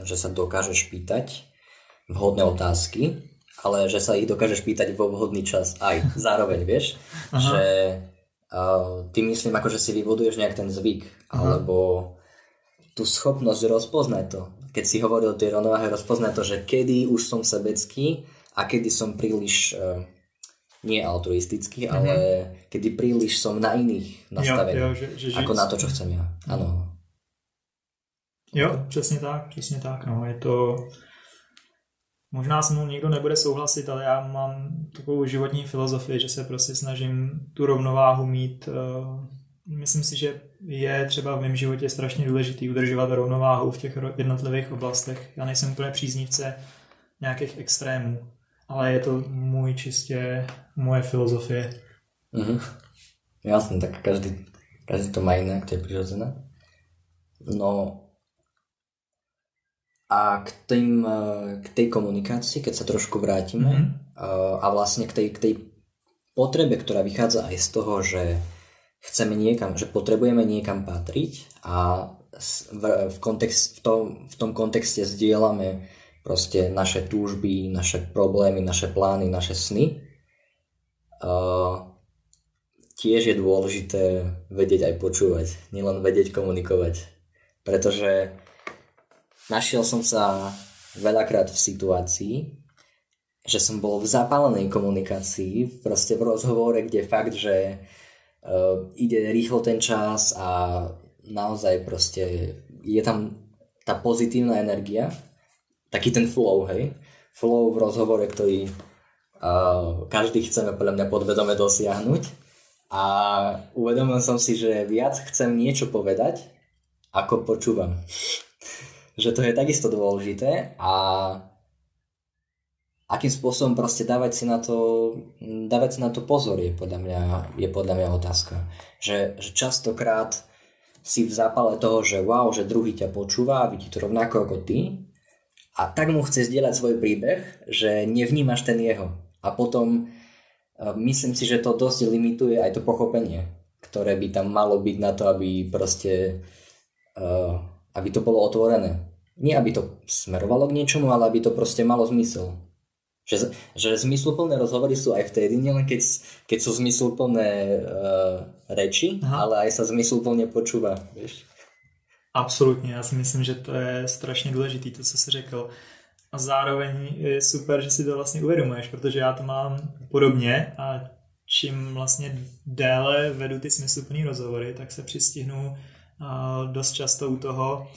sa dokážeš pýtať vhodné otázky, ale že sa ich dokážeš pýtať vo vhodný čas aj zároveň, vieš, že ty myslím, akože si vybuduješ nejak ten zvyk, alebo tú schopnosť rozpoznať to. Keď si hovoril o tej rovnováhe, rozpoznať to, že kedy už som sebecký a kedy som príliš, nie altruistický, ale kedy príliš som na iných nastavený, že ako na to, čo chcem ja. Áno. Jo, přesně tak. No, je to... Možná s mnou nikdo nebude souhlasit, ale já mám takovou životní filozofii, že se prostě snažím tu rovnováhu mít. Myslím si, že je třeba v mém životě strašně důležitý udržovat rovnováhu v těch jednotlivých oblastech. Já nejsem úplně příznivce nějakých extrémů, ale je to moje filozofie. Mhm. Jasné, tak každý to má jinak, to je přirozené. No... A k tej komunikácii, keď sa trošku vrátime, a vlastne k tej potrebe, ktorá vychádza aj z toho, že chceme niekam, že potrebujeme niekam patriť a v tom kontexte zdieľame proste naše túžby, naše problémy, naše plány, naše sny. Tiež je dôležité vedieť aj počúvať, nielen vedieť komunikovať, pretože našiel som sa veľakrát v situácii, že som bol v zapálenej komunikácii, proste v rozhovore, kde fakt, že ide rýchlo ten čas a naozaj proste je tam tá pozitívna energia, taký ten flow, hej? Flow v rozhovore, ktorý každý chceme podľa mňa podvedome dosiahnuť. A uvedomil som si, že viac chcem niečo povedať, ako počúvam. Že to je takisto dôležité a akým spôsobom proste dávať si na to pozor je podľa mňa otázka. Že častokrát si v zápale toho, že wow, že druhý ťa počúva a vidí to rovnako ako ty a tak mu chce zdieľať svoj príbeh, že nevnímaš ten jeho. A potom myslím si, že to dosť limituje aj to pochopenie, ktoré by tam malo byť na to, aby proste... aby to bolo otvorené. Nie, aby to smerovalo k niečomu, ale aby to proste malo zmysel. Že zmysluplné rozhovory sú aj vtedy, nielen keď sú zmysluplné reči, ale aj sa zmysluplne počúva. Vieš? Absolutně, já si myslím, že to je strašně důležitý, to, co jsi řekl. A zároveň je super, že si to vlastně uvědomuješ, protože já to mám podobně a čím vlastně déle vedu ty smysluplné rozhovory, tak se přistihnu dost často u toho,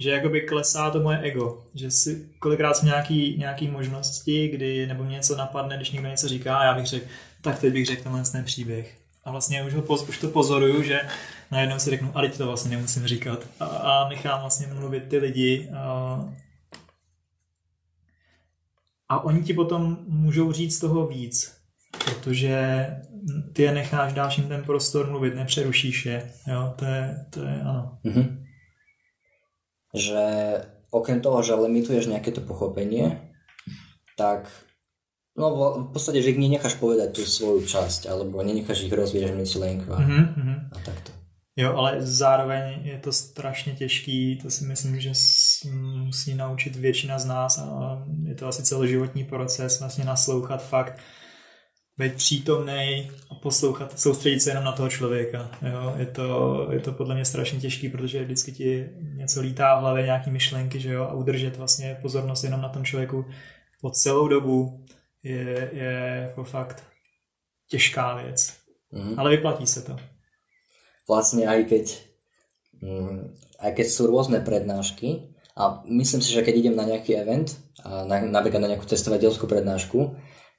že jakoby klesá to moje ego, že si kolikrát jsem nějaký možnosti, kdy nebo mě něco napadne, když někdo něco říká, já bych řekl, tak teď bych řekl tenhle příběh. A vlastně už to pozoruju, že najednou si řeknu, ale to vlastně nemusím říkat a nechám vlastně mluvit ty lidi a oni ti potom můžou říct toho víc, protože ty je necháš dalším ten prostor mluvit, nepřerušíš je. Jo, to je ano. Mhm. Že okrem toho, že limituješ nějaké to pochopenie, tak no v podstate, že ich nenecháš povedať tú svoju časť, alebo nenecháš ich rozvíjať myšlienku a takto. Jo, ale zároveň je to strašně těžký, to si myslím, že musí naučit většina z nás a je to asi celoživotní proces, vlastně naslouchat fakt, být přítomnej a poslouchat, soustředit se jenom na toho člověka. Jo, je to podle mě strašně těžký, protože vždycky ti něco lítá v hlavě, nějaký myšlenky, že jo, a udržet vlastně pozornost jenom na tom člověku po celou dobu je jako fakt těžká věc. Mm. Ale vyplatí se to. Vlastne aj keď sú rôzne prednášky a myslím si, že keď idem na nejaký event, napríklad na nejakú cestovateľskú prednášku,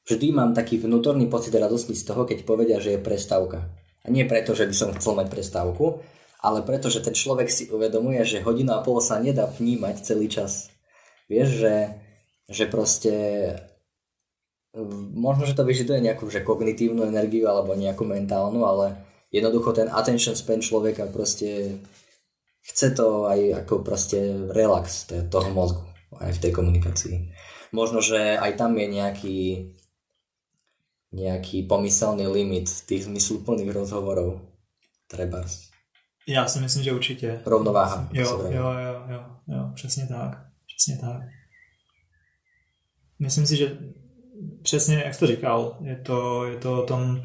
vždy mám taký vnútorný pocit radosti z toho, keď povedia, že je prestávka. A nie preto, že by som chcel mať prestávku, ale preto, že ten človek si uvedomuje, že hodina a pol sa nedá vnímať celý čas. Vieš, že proste možno, že to vyžaduje nejakú že kognitívnu energiu alebo nejakú mentálnu, ale jednoducho ten attention span človeka proste chce to aj ako proste relax toho mozgu aj v tej komunikácii. Možno, že aj tam je nejaký pomyselný limit tých zmysluplných rozhovorov. Trebárs. Ja si myslím, že určite. Rovnováha. Jo, přesně tak. Myslím si, že přesně, jak jsi to říkal, je to o tom.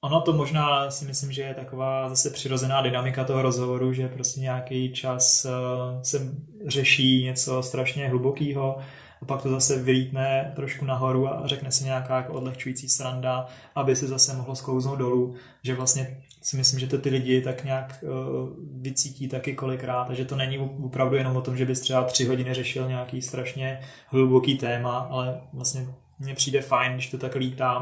Ono to možná si myslím, že je taková zase přirozená dynamika toho rozhovoru, že prostě nějaký čas se řeší něco strašně hlubokýho a pak to zase vylítne trošku nahoru a řekne se nějaká jako odlehčující sranda, aby se zase mohlo sklouznout dolů, že vlastně si myslím, že to ty lidi tak nějak vycítí taky kolikrát a že to není opravdu jenom o tom, že bys třeba 3 hodiny řešil nějaký strašně hluboký téma, ale vlastně mně přijde fajn, když to tak lítá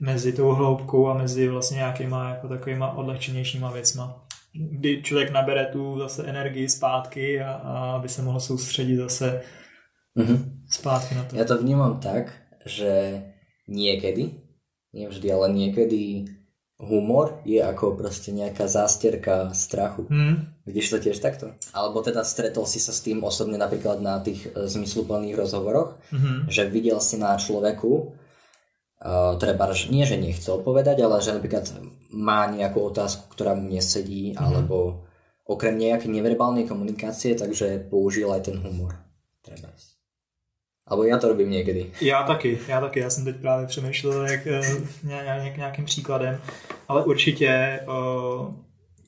mezi tou hloubkou a mezi vlastně nějakýma jako takovýma odlehčenějšíma věcma. Kdy člověk nabere tu zase energii zpátky a by se mohl soustředit zase zpátky na to. Ja to vnímam tak, že niekedy, nie vždy, ale niekedy humor je ako proste nejaká zástierka strachu. Vidíš to tiež takto? Alebo teda stretol si sa s tým osobne napríklad na tých zmysluplných rozhovoroch, že videl si na človeku, trebárs nie, že nechcel povedať, ale že napríklad má nejakú otázku, ktorá mu nesedí, alebo okrem nejakej neverbálnej komunikácie, takže použil aj ten humor. Trebárs. Alebo ja to robím niekedy. Ja taky. Ja som teď práve přemýšlel nejakým příkladem, ale určite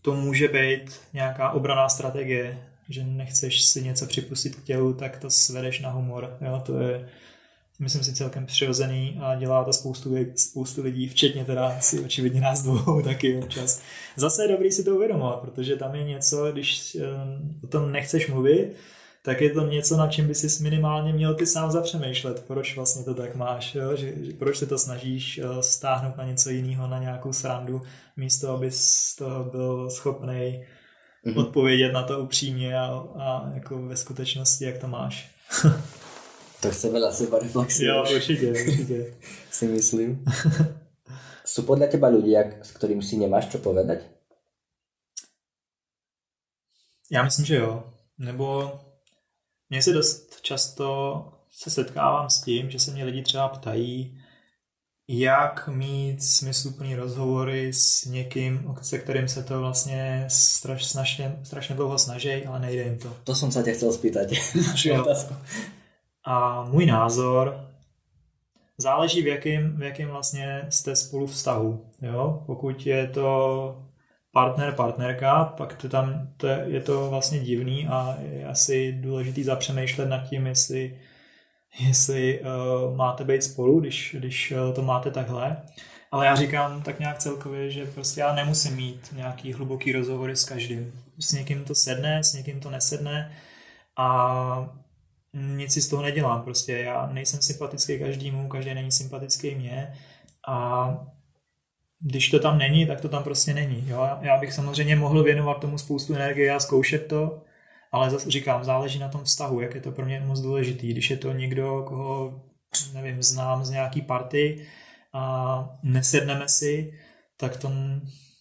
to môže byť nejaká obranná strategie, že nechceš si nieco připustit k tělu, tak to svedeš na humor. Jo, to je myslím si celkem přirozený a dělá to spoustu lidí, včetně teda asi očividně nás dvou taky občas. Zase je dobrý si to uvědomovat, protože tam je něco, když o tom nechceš mluvit, tak je to něco, na čem by si minimálně měl ty sám zapřemýšlet, proč vlastně to tak máš, jo? Že proč se to snažíš stáhnout na něco jiného, na nějakou srandu, místo abys to byl schopnej odpovědět na to upřímně a jako ve skutečnosti, jak to máš. To chce veľa sebareflexie. Jo, určite. Si myslím. Sú podľa teba ľudia, s ktorým si nemáš čo povedať? Ja myslím, že jo. Nebo mne sa dosť často se setkávám s tím, že se mě lidi třeba ptají, jak mít smysluplný rozhovory s někým, se kterým se to vlastně strašně dlouho snaží, ale nejde jim to. To som sa ťa chcel spýtať. Našu otázku. A můj názor záleží, v jakém vlastně jste spolu vztahu. Jo? Pokud je to partner, partnerka, pak je to vlastně divný a je asi důležitý zapřemýšlet nad tím, jestli máte být spolu, když to máte takhle. Ale já říkám tak nějak celkově, že prostě já nemusím mít nějaký hluboký rozhovory s každým. S někým to sedne, s někým to nesedne a nic si z toho nedělám, prostě já nejsem sympatický každému, každý není sympatický mně a když to tam není, tak to tam prostě není. Jo? Já bych samozřejmě mohl věnovat tomu spoustu energie a zkoušet to, ale zase říkám, záleží na tom vztahu, jak je to pro mě moc důležitý. Když je to někdo, koho nevím, znám z nějaký party a nesedneme si, tak to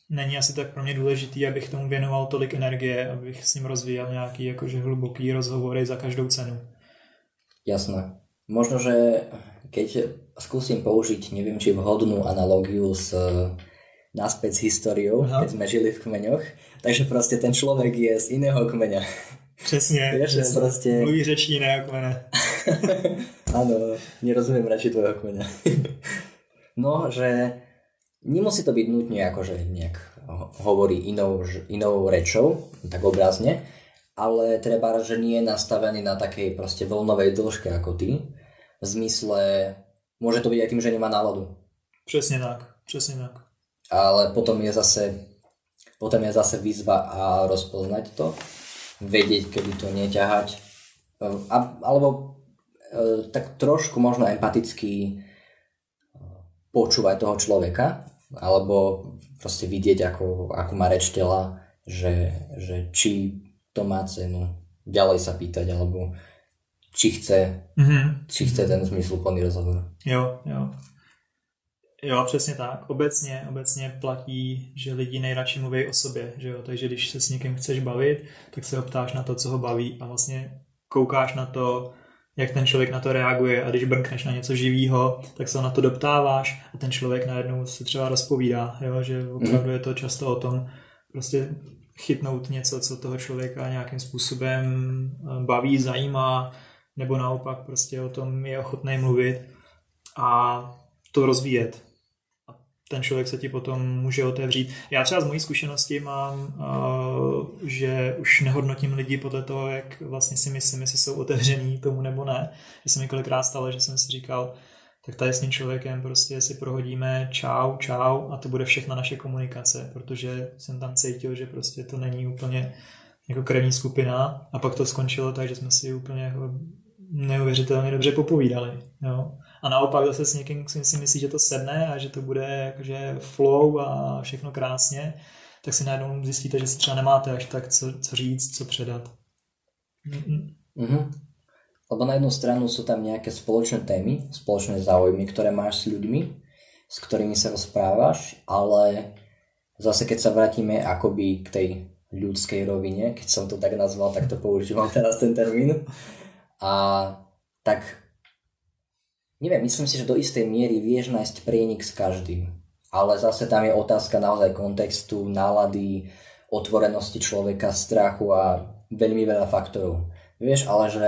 není asi tak pro mě důležitý, abych tomu věnoval tolik energie, abych s ním rozvíjel nějaký jakože hluboký rozhovory za každou cenu. Jasné. Možno, že keď skúsim použiť, neviem, či vhodnú analogiu s naspäť s históriou, keď sme žili v kmeňoch. Takže proste ten človek je z iného kmeňa. Přesne, že proste... mluví řeč iného kmeňa. Áno, nerozumiem radši tvojho kmeňa. No, že nemusí to byť nutne akože nejak hovorí inou rečou, tak obrazne, ale treba, že nie je nastavený na takej proste voľnovej dĺžke ako ty. V zmysle, môže to byť aj tým, že nemá náladu. Presne tak, presne tak. Ale potom je zase výzva a rozpoznať to, vedieť, kedy to neťahať. Alebo tak trošku možno empaticky počúvať toho človeka, alebo proste vidieť, ako má reč tela, že či to má cenu ďalej sa pýtať, alebo či chce ten zmysluplný rozhovor. Jo. Jo, přesně tak. Obecně platí, že lidi nejradši mluví o sobě, že jo? Takže když se s někým chceš bavit, tak se ho ptáš na to, co ho baví a vlastně koukáš na to, jak ten člověk na to reaguje a když brnkneš na něco živýho, tak se ho na to doptáváš a ten člověk najednou se třeba rozpovídá, jo? Že opravdu je to často o tom prostě chytnout něco, co toho člověka nějakým způsobem baví, zajímá, nebo naopak prostě o tom je ochotný mluvit a to rozvíjet. Ten člověk se ti potom může otevřít. Já třeba z mojí zkušenosti mám, že už nehodnotím lidi podle toho, jak vlastně si myslím, jestli jsou otevřený tomu nebo ne. Že se mi kolikrát stalo, že jsem si říkal, tak tady s tím člověkem prostě si prohodíme čau a to bude všechna naše komunikace, protože jsem tam cítil, že prostě to není úplně jako krevní skupina a pak to skončilo tak, že jsme si úplně jako neuvěřitelně dobře popovídali. Jo. A naopak zase s někým si myslí, že to sedne a že to bude jakože flow a všechno krásně, tak si najednou zjistíte, že si třeba nemáte až tak co říct, co předat. Mm-hmm. Lebo na jednu stranu sú tam nejaké spoločné témy, spoločné záujmy, ktoré máš s ľuďmi, s ktorými sa rozprávaš, ale zase keď sa vrátime akoby k tej ľudskej rovine, keď som to tak nazval, tak to používam teraz ten termín. A tak neviem, myslím si, že do istej miery vieš nájsť prienik s každým, ale zase tam je otázka naozaj kontextu, nálady, otvorenosti človeka, strachu a veľmi veľa faktorov. Vieš, ale že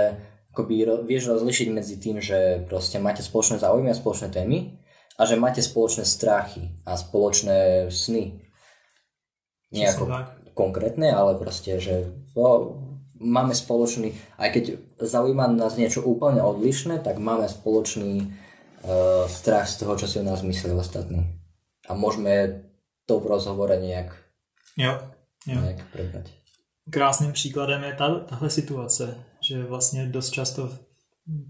akoby vieš rozlišiť medzi tým, že proste máte spoločné záujmy a spoločné témy a že máte spoločné strachy a spoločné sny. Nejako konkrétne, ale proste, že máme spoločný, aj keď zaujíma nás niečo úplne odlišné, tak máme spoločný strach z toho, čo si o nás mysleli ostatní. A môžeme to v rozhovore nejak, nejak prebrať. Krásným příkladem je tahle situace, že vlastně dost často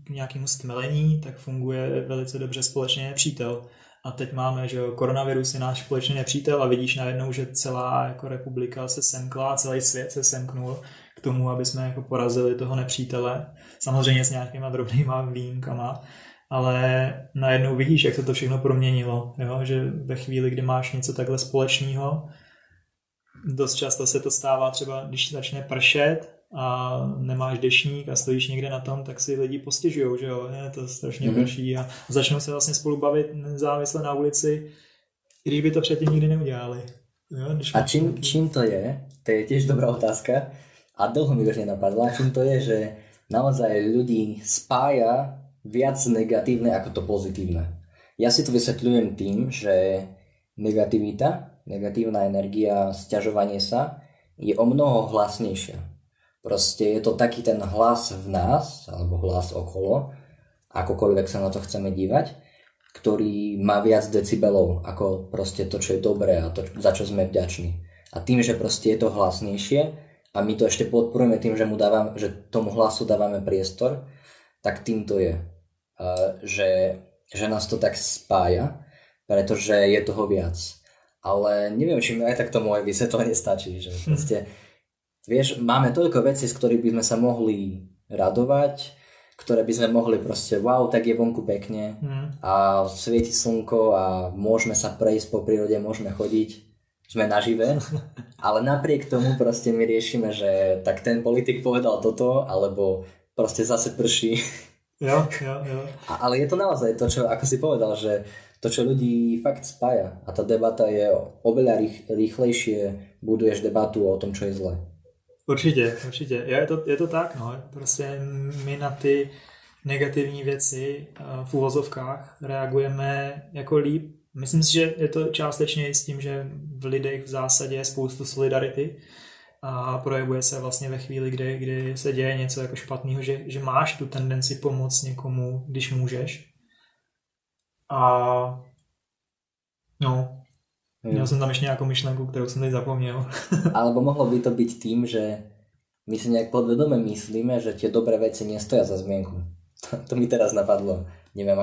k nějakému stmelení tak funguje velice dobře společný nepřítel. A teď máme, že koronavirus je náš společný nepřítel a vidíš najednou, že celá jako republika se semkla, celý svět se semknul k tomu, aby jsme jako porazili toho nepřítele. Samozřejmě s nějakýma drobnýma výjimkama, ale najednou vidíš, jak se to všechno proměnilo, jo? Že ve chvíli, kdy máš něco takhle společného, dost často se to stává třeba, když začne pršet a nemáš dešník a stojíš někde na tom, tak si lidi postižujou, že jo, je to strašně prší a začnou se vlastně spolu bavit nezávisle na ulici, i když by to předtím nikdy neudělali. Jo? A čím to je tiež dobrá otázka a dlho mi už nenapadla, čím to je, že naozaj ľudí spája viac negatívne ako to pozitívne. Ja si to vysvetľujem tým, že negatívna energia, sťažovanie sa je o mnoho hlasnejšia. Proste je to taký ten hlas v nás, alebo hlas okolo, akokoľvek sa na to chceme dívať, ktorý má viac decibelov ako proste to, čo je dobré a to, za čo sme vďační. A tým, že proste je to hlasnejšie a my to ešte podporujeme tým, že že tomu hlasu dávame priestor, tak tým to je. Že nás to tak spája, pretože je toho viac. Ale neviem, či mi aj tak to moje vysvetlenie stačí, že proste, vieš, máme toľko vecí, z ktorých by sme sa mohli radovať, ktoré by sme mohli proste, wow, tak je vonku pekne a svieti slnko a môžeme sa prejsť po prírode, môžeme chodiť, sme nažive, ale napriek tomu proste my riešime, že tak ten politik povedal toto, alebo proste zase prší. Jo. Ale je to naozaj to, čo, ako si povedal, že to to, čo ľudí fakt spája. A tá debata je oveľa rýchlejšie, buduješ debatu o tom, čo je zlé. Určitě. Je to tak, no. Prostě my na ty negativní věci v uvozovkách reagujeme jako líp. Myslím si, že je to částečně i s tím, že v lidech v zásadě je spoustu solidarity a projevuje se vlastně ve chvíli, kdy se děje něco jako špatného, že máš tu tendenci pomoct někomu, když můžeš. A no, měl jsem tam ještě nějakou myšlenku, kterou jsem teď zapomněl. Alebo mohlo by to být tím, že my si nějak podvedome myslíme, že tie dobré věci nestojí za změnku. To mi teraz napadlo. Nevím,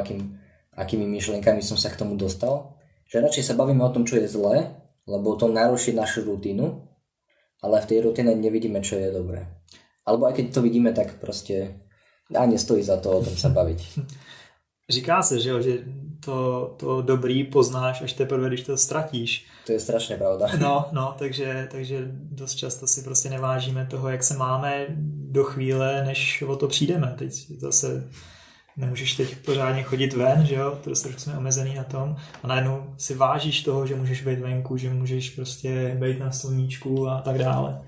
akými myšlenkami som sa k tomu dostal. Že radšej sa bavíme o tom, čo je zlé, lebo to naruší našu rutinu, ale v tej rutine nevidíme, čo je dobré. Alebo aj keď to vidíme, tak prostě nestojí za to o tom sa baviť. Říká se, že to dobrý poznáš až teprve, když to ztratíš. To je strašně pravda. No, takže dost často si prostě nevážíme toho, jak se máme do chvíle, než o to přijdeme. Teď zase nemůžeš teď pořádně chodit ven, že jo? Prostě jsme omezený na tom. A najednou si vážíš toho, že můžeš být venku, že můžeš prostě být na sluníčku a tak dále.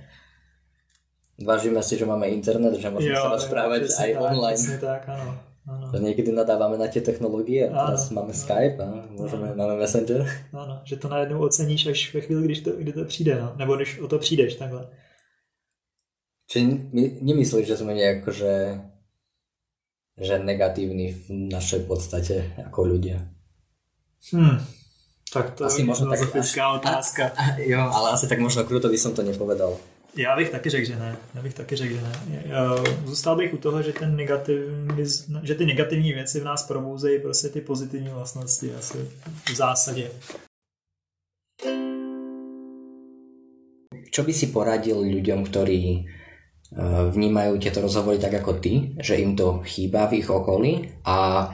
Vážíme si, že máme internet, že můžeme se rozprávat i online. Přesně tak, ano. Ano. Niekedy nadávame na tie technológie, teraz máme Skype a máme Messenger. Ano, že to najednou oceníš až ve chvíli, kdy to přijde, no? Nebo když o to přijdeš, takhle. Čiže nemyslíš, že sme nejako, že negatívni v našej podstate ako ľudia? Tak to asi je filozofická otázka. Jo, ale asi tak možno kruto by som to nepovedal. Já bych taky řekl, že ne. Zůstal bych u toho, že že ty negativní věci v nás probouzejí prostě ty pozitivní vlastnosti asi v zásadě. Čo by si poradil ľuďom, ktorí vnímajú tieto rozhovory tak ako ty, že im to chýba v ich okolí a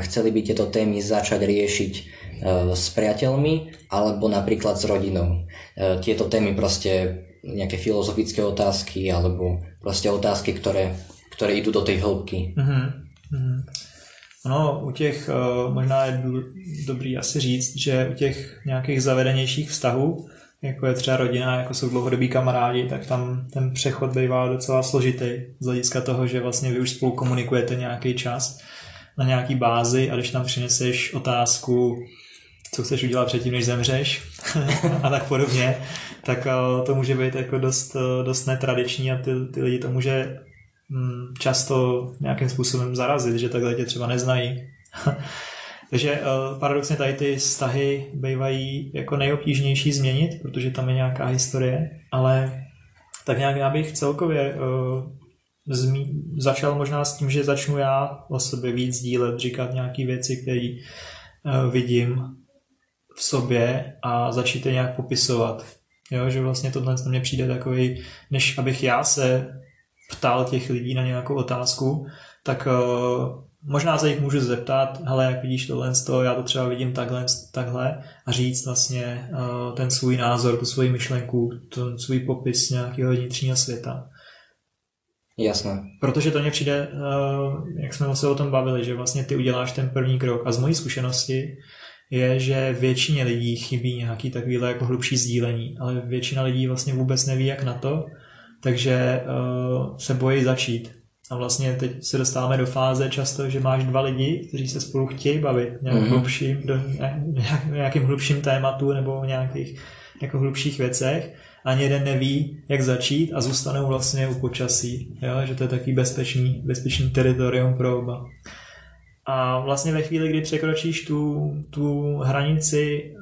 chceli by tieto témy začať riešiť s priateľmi alebo napríklad s rodinou. Tieto témy proste nejaké filozofické otázky alebo proste otázky, ktoré idú do tej hĺbky. No, u těch možná je dobrý asi říct, že u těch nějakých zavedenějších vztahů, jako je třeba rodina, jako jsou dlouhodobí kamarádi, tak tam ten přechod bývá docela složitý z hlediska toho, že vlastně vy už spolu komunikujete nějaký čas na nějaký bázi a když tam přineseš otázku, co chceš udělat předtím, než zemřeš a tak podobně, tak to může být jako dost netradiční a ty lidi to může často nějakým způsobem zarazit, že takhle tě třeba neznají. Takže paradoxně tady ty vztahy bývají jako nejobtížnější změnit, protože tam je nějaká historie, ale tak nějak já bych celkově začal možná s tím, že začnu já o sobě víc dílet, říkat nějaké věci, které vidím v sobě a začít je nějak popisovat. Jo, že vlastně tohle mně přijde takový, než abych já se ptal těch lidí na nějakou otázku, tak možná se jich můžu zeptat, hele, jak vidíš tohle, já to třeba vidím takhle a říct vlastně ten svůj názor, tu svoji myšlenku, ten svůj popis nějakého vnitřního světa. Jasné. Protože to mně přijde, jak jsme se o tom bavili, že vlastně ty uděláš ten první krok a z mojí zkušenosti je, že většině lidí chybí nějaký takovýhle jako hlubší sdílení, ale většina lidí vlastně vůbec neví jak na to, takže se bojí začít. A vlastně teď se dostáváme do fáze často, že máš dva lidi, kteří se spolu chtějí bavit nějakým hlubším tématu nebo o nějakých jako hlubších věcech. Ani jeden neví, jak začít a zůstanou vlastně u počasí, jo? Že to je taky bezpečný teritorium pro oba. A vlastně ve chvíli, kdy překročíš tu hranici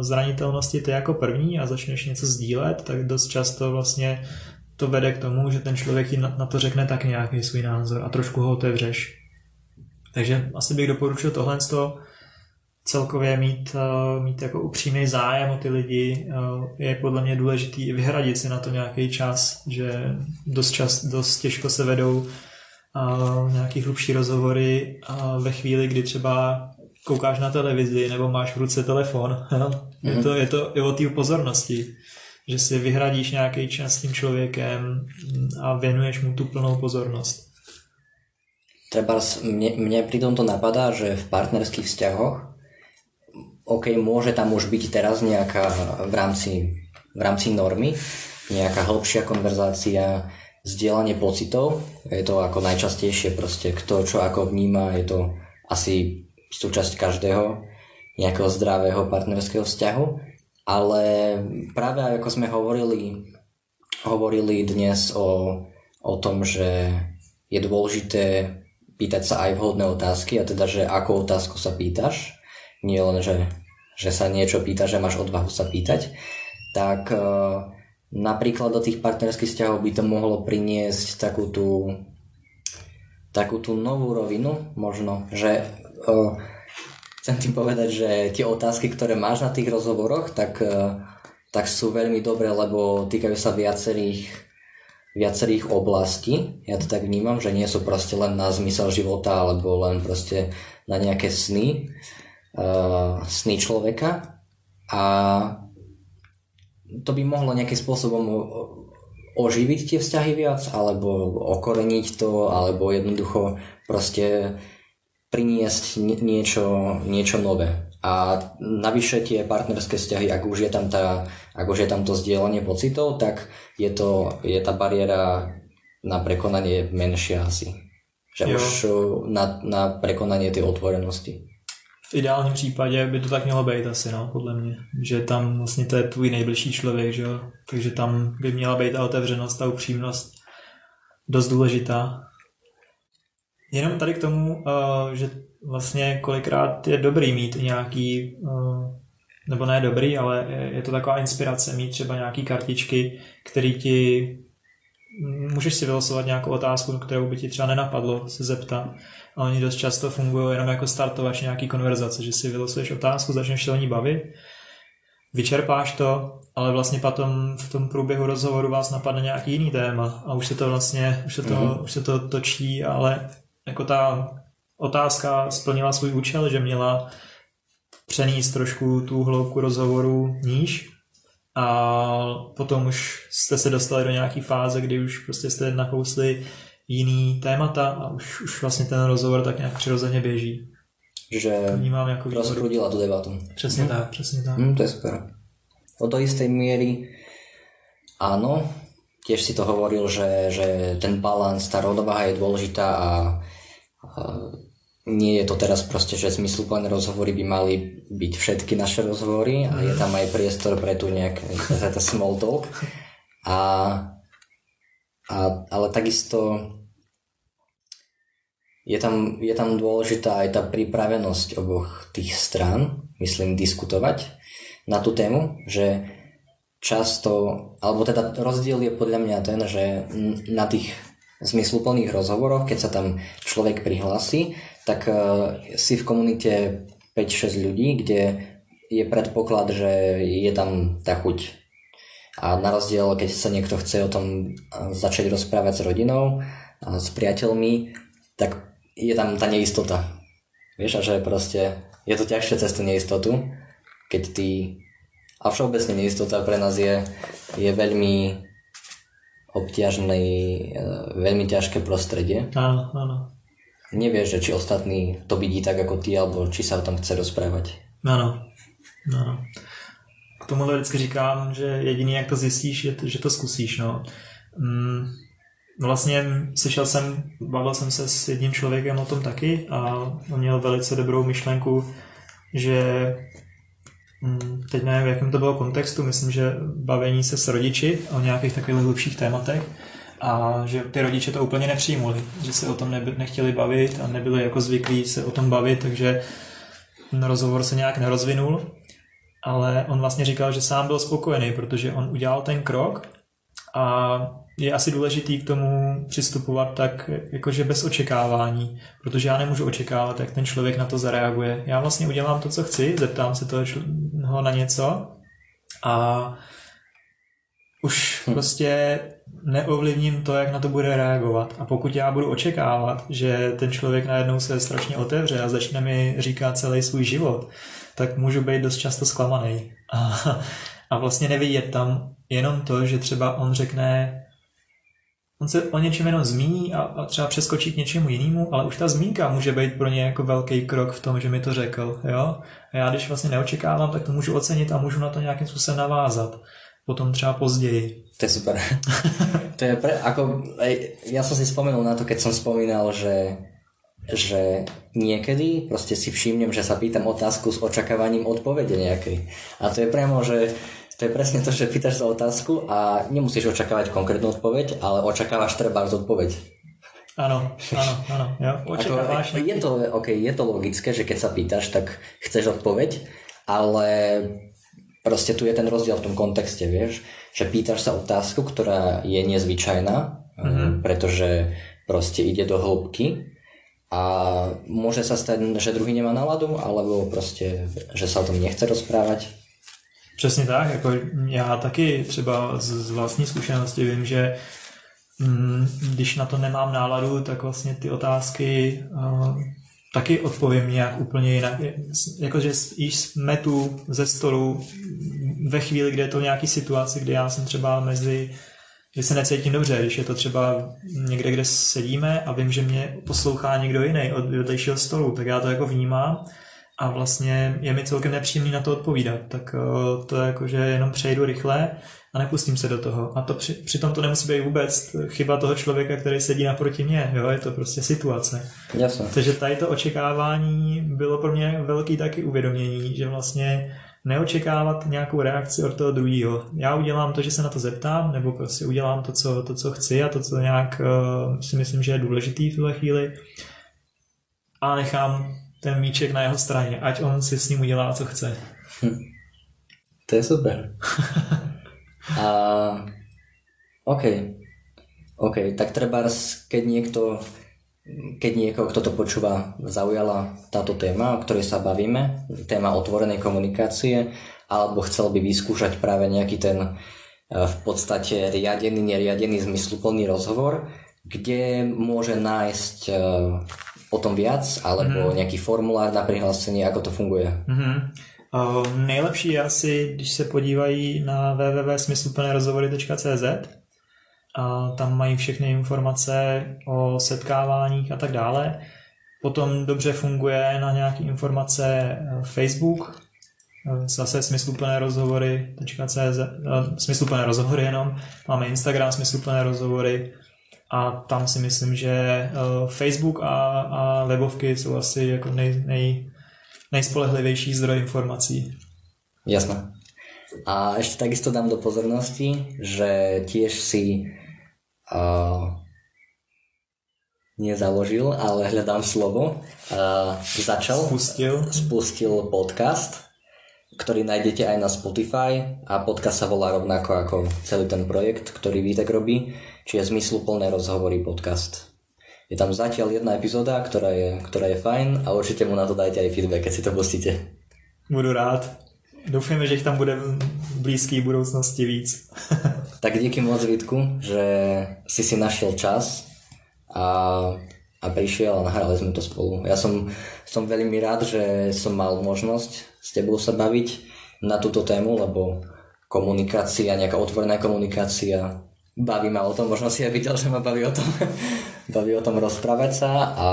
zranitelnosti ty jako první a začneš něco sdílet, tak dost často vlastně to vede k tomu, že ten člověk na to řekne tak nějaký svůj názor a trošku ho otevřeš. Takže asi bych doporučil tohle z toho, celkově mít jako upřímný zájem o ty lidi, je podle mě důležitý vyhradit si na to nějaký čas, že dost těžko se vedou nějaký hlubší rozhovory ve chvíli, kdy třeba koukáš na televizi nebo máš v ruce telefon. Je to i o té pozornosti, že si vyhradíš nějaký čas s tím člověkem a věnuješ mu tu plnou pozornost. trebárs mne pri tomto napadá, že v partnerských vzťahoch OK, môže tam už byť teraz nejaká v rámci normy, nejaká hĺbšia konverzácia, zdieľanie pocitov, je to ako najčastejšie proste, kto čo ako vníma, je to asi súčasť každého nejakého zdravého partnerského vzťahu, ale práve ako sme hovorili dnes o tom, že je dôležité pýtať sa aj vhodné otázky, a teda, že akú otázku sa pýtaš, nie len, že sa niečo pýta, že máš odvahu sa pýtať, tak napríklad do tých partnerských vzťahov by to mohlo priniesť takú tú novú rovinu, možno, že chcem tým povedať, že tie otázky, ktoré máš na tých rozhovoroch, tak sú veľmi dobré, lebo týkajú sa viacerých oblastí. Ja to tak vnímam, že nie sú proste len na zmysel života alebo len proste na nejaké sny človeka, a to by mohlo nejakým spôsobom oživiť tie vzťahy viac alebo okoreniť to, alebo jednoducho proste priniesť niečo nové. A navyše tie partnerské vzťahy, ak už je tam to zdieľanie pocitov, tak je tá bariéra na prekonanie menšia asi. Že jo. Už na prekonanie tej otvorenosti. V ideálním případě by to tak mělo být asi, no, podle mě. Že tam vlastně to je tvůj nejbližší člověk, že jo. Takže tam by měla být ta otevřenost a upřímnost dost důležitá. Jenom tady k tomu, že vlastně kolikrát je dobrý mít nějaký, nebo ne dobrý, ale je to taková inspirace mít třeba nějaký kartičky, který ti, můžeš si vylosovat nějakou otázku, kterou by ti třeba nenapadlo se zeptat, a oni dost často fungují jenom jako startovač nějaký konverzace, že si vylosuješ otázku, začneš se o ní bavit, vyčerpáš to, ale vlastně potom v tom průběhu rozhovoru vás napadne nějaký jiný téma a už se to vlastně, už se to točí, ale jako ta otázka splnila svůj účel, že měla přenést trošku tu hloubku rozhovoru níž, a potom už jste se dostali do nějaký fáze, kdy už prostě jste nakousli jiný témata a už vlastně ten rozhovor tak nějak přirozeně běží. Že jako rozprudila tu debatu. Přesně tak, přesně tak. To je super. Do istej miery áno, tiež si to hovoril, že ten balans, tá rovnováha je dôležitá, a nie je to teraz proste, že zmysluplné rozhovory by mali byť všetky naše rozhovory, a je tam aj priestor pre tu nejaký small talk. Ale takisto je tam dôležitá aj tá pripravenosť oboch tých strán, myslím, diskutovať na tú tému, že často, alebo teda rozdiel je podľa mňa ten, že na tých zmysluplných rozhovoroch, keď sa tam človek prihlási, tak si v komunite 5-6 ľudí, kde je predpoklad, že je tam tá chuť. A na rozdiel, keď sa niekto chce o tom začať rozprávať s rodinou, s priateľmi, tak je tam tá neistota. Vieš, a že proste je to ťažšie cez tú neistotu, keď ty... A všeobecne neistota pre nás je veľmi obťažné, veľmi ťažké prostredie. Áno, áno. Nevieš, či ostatní to vidí tak ako ty, alebo či sa o tom chce rozprávať. Áno, áno. K tomuhle vždycky říkám, že jediný, jak to zjistíš, je, že to zkusíš, no. Vlastně bavil jsem se s jedním člověkem o tom taky, a on měl velice dobrou myšlenku, že teď nevím, v jakém to bylo kontextu, myslím, že bavení se s rodiči o nějakých takových hlubších tématech, a že ty rodiče to úplně nepřijmuli, že se o tom nechtěli bavit a nebyli jako zvyklí se o tom bavit, takže ten rozhovor se nějak nerozvinul, ale on vlastně říkal, že sám byl spokojený, protože on udělal ten krok, a je asi důležitý k tomu přistupovat tak jakože bez očekávání, protože já nemůžu očekávat, jak ten člověk na to zareaguje. Já vlastně udělám to, co chci, zeptám se toho na něco a už prostě neovlivním to, jak na to bude reagovat. A pokud já budu očekávat, že ten člověk najednou se strašně otevře a začne mi říkat celý svůj život, tak můžu být dost často zklamaný. A vlastně nevidět tam jenom to, že třeba on řekne on se o něčem jenom zmíní a třeba přeskočí k něčemu jinému, ale už ta zmínka může být pro ně jako velký krok v tom, že mi to řekl. Jo? A já když vlastně neočekávám, tak to můžu ocenit a můžu na to nějakým způsobem navázat. Potom třeba později. To je super. To je ako, ja som si spomenul na to, keď som spomínal, že niekedy proste si všimnem, že sa pýtam otázku s očakávaním odpovede nejakej. A to je priamo, že to je presne to, že pýtaš sa otázku a nemusíš očakávať konkrétnu odpoveď, ale očakávaš treba odpoveď. Áno. Ja, očakávaš. Ako, je to logické, že keď sa pýtaš, tak chceš odpoveď, ale proste tu je ten rozdiel v tom kontexte, vieš, že pýtaš sa otázku, ktorá je nezvyčajná, pretože proste ide do hĺbky a môže sa stať, že druhý nemá náladu, alebo proste, že sa o tom nechce rozprávať. Přesně tak, jako já taky třeba z vlastní zkušenosti vím, že když na to nemám náladu, tak vlastně ty otázky taky odpovím nějak úplně jinak. Jakože již smetu ze stolu ve chvíli, kde je to v nějaký situaci, kde já jsem třeba mezi, že se necítím dobře, když je to třeba někde, kde sedíme a vím, že mě poslouchá někdo jiný od vedlejšího stolu, tak já to jako vnímám. A vlastně je mi celkem nepříjemný na to odpovídat, tak to je jako, že jenom přejdu rychle a nepustím se do toho. A to přitom to nemusí být vůbec chyba toho člověka, který sedí naproti mě, jo? Je to prostě situace. Jasne. Takže tady to očekávání bylo pro mě velký taky uvědomění, že vlastně neočekávat nějakou reakci od toho druhého. Já udělám to, že se na to zeptám, nebo prostě udělám to, co chci a to, co nějak si myslím, že je důležitý v tuhle chvíli a nechám ten míček na jeho straně, ať on si s ním udělá, co chce. To je super. OK, tak trebárs, keď niekoho, kto to počúva, zaujala táto téma, o ktorej sa bavíme, téma otvorenej komunikácie, alebo chcel by vyskúšať práve nejaký ten v podstate riadený, neriadený, zmysluplný rozhovor, kde môže nájsť o tom viac, alebo nejaký formulár na prihlásenie, ako to funguje? Nejlepší je asi, když se podívají na www.smysluplnerozhovory.cz a tam mají všechny informace o setkáváních a tak dále. Potom dobře funguje na nějaké informace Facebook, zase smysluplnerozhovory.cz, smysluplné rozhovory jenom, máme Instagram smysluplné rozhovory, a tam si myslím, že Facebook a webovky jsou asi jako nejspolehlivější zdroj informací. Jasné. A ešte takisto dám do pozornosti, že tiež si nezaložil, ale hľadám slovo. Spustil podcast, ktorý nájdete aj na Spotify a podcast sa volá rovnako ako celý ten projekt, ktorý Vítek robí. Čiže Zmysluplné rozhovory podcast. Je tam zatiaľ jedna epizóda, ktorá je fajn a určite mu na to dajte aj feedback, keď si to pustíte. Budu rád. Doufujeme, že ich tam bude v blízkej budúcnosti víc. Tak díky moc, Vítku, že si našiel čas a prišiel a nahrali sme to spolu. Ja som veľmi rád, že som mal možnosť s tebou sa baviť na túto tému, lebo komunikácia, nejaká otvorená komunikácia, baví ma o tom, možno si aj videl, že ma baví o tom, rozprávať sa a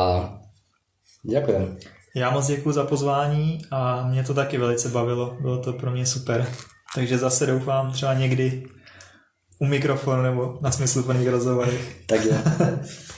ďakujem. Já moc děkuji za pozvání a mě to taky velice bavilo, bylo to pro mě super. Takže zase doufám třeba někdy u mikrofonu nebo na smysluplných rozhovorech. Tak je.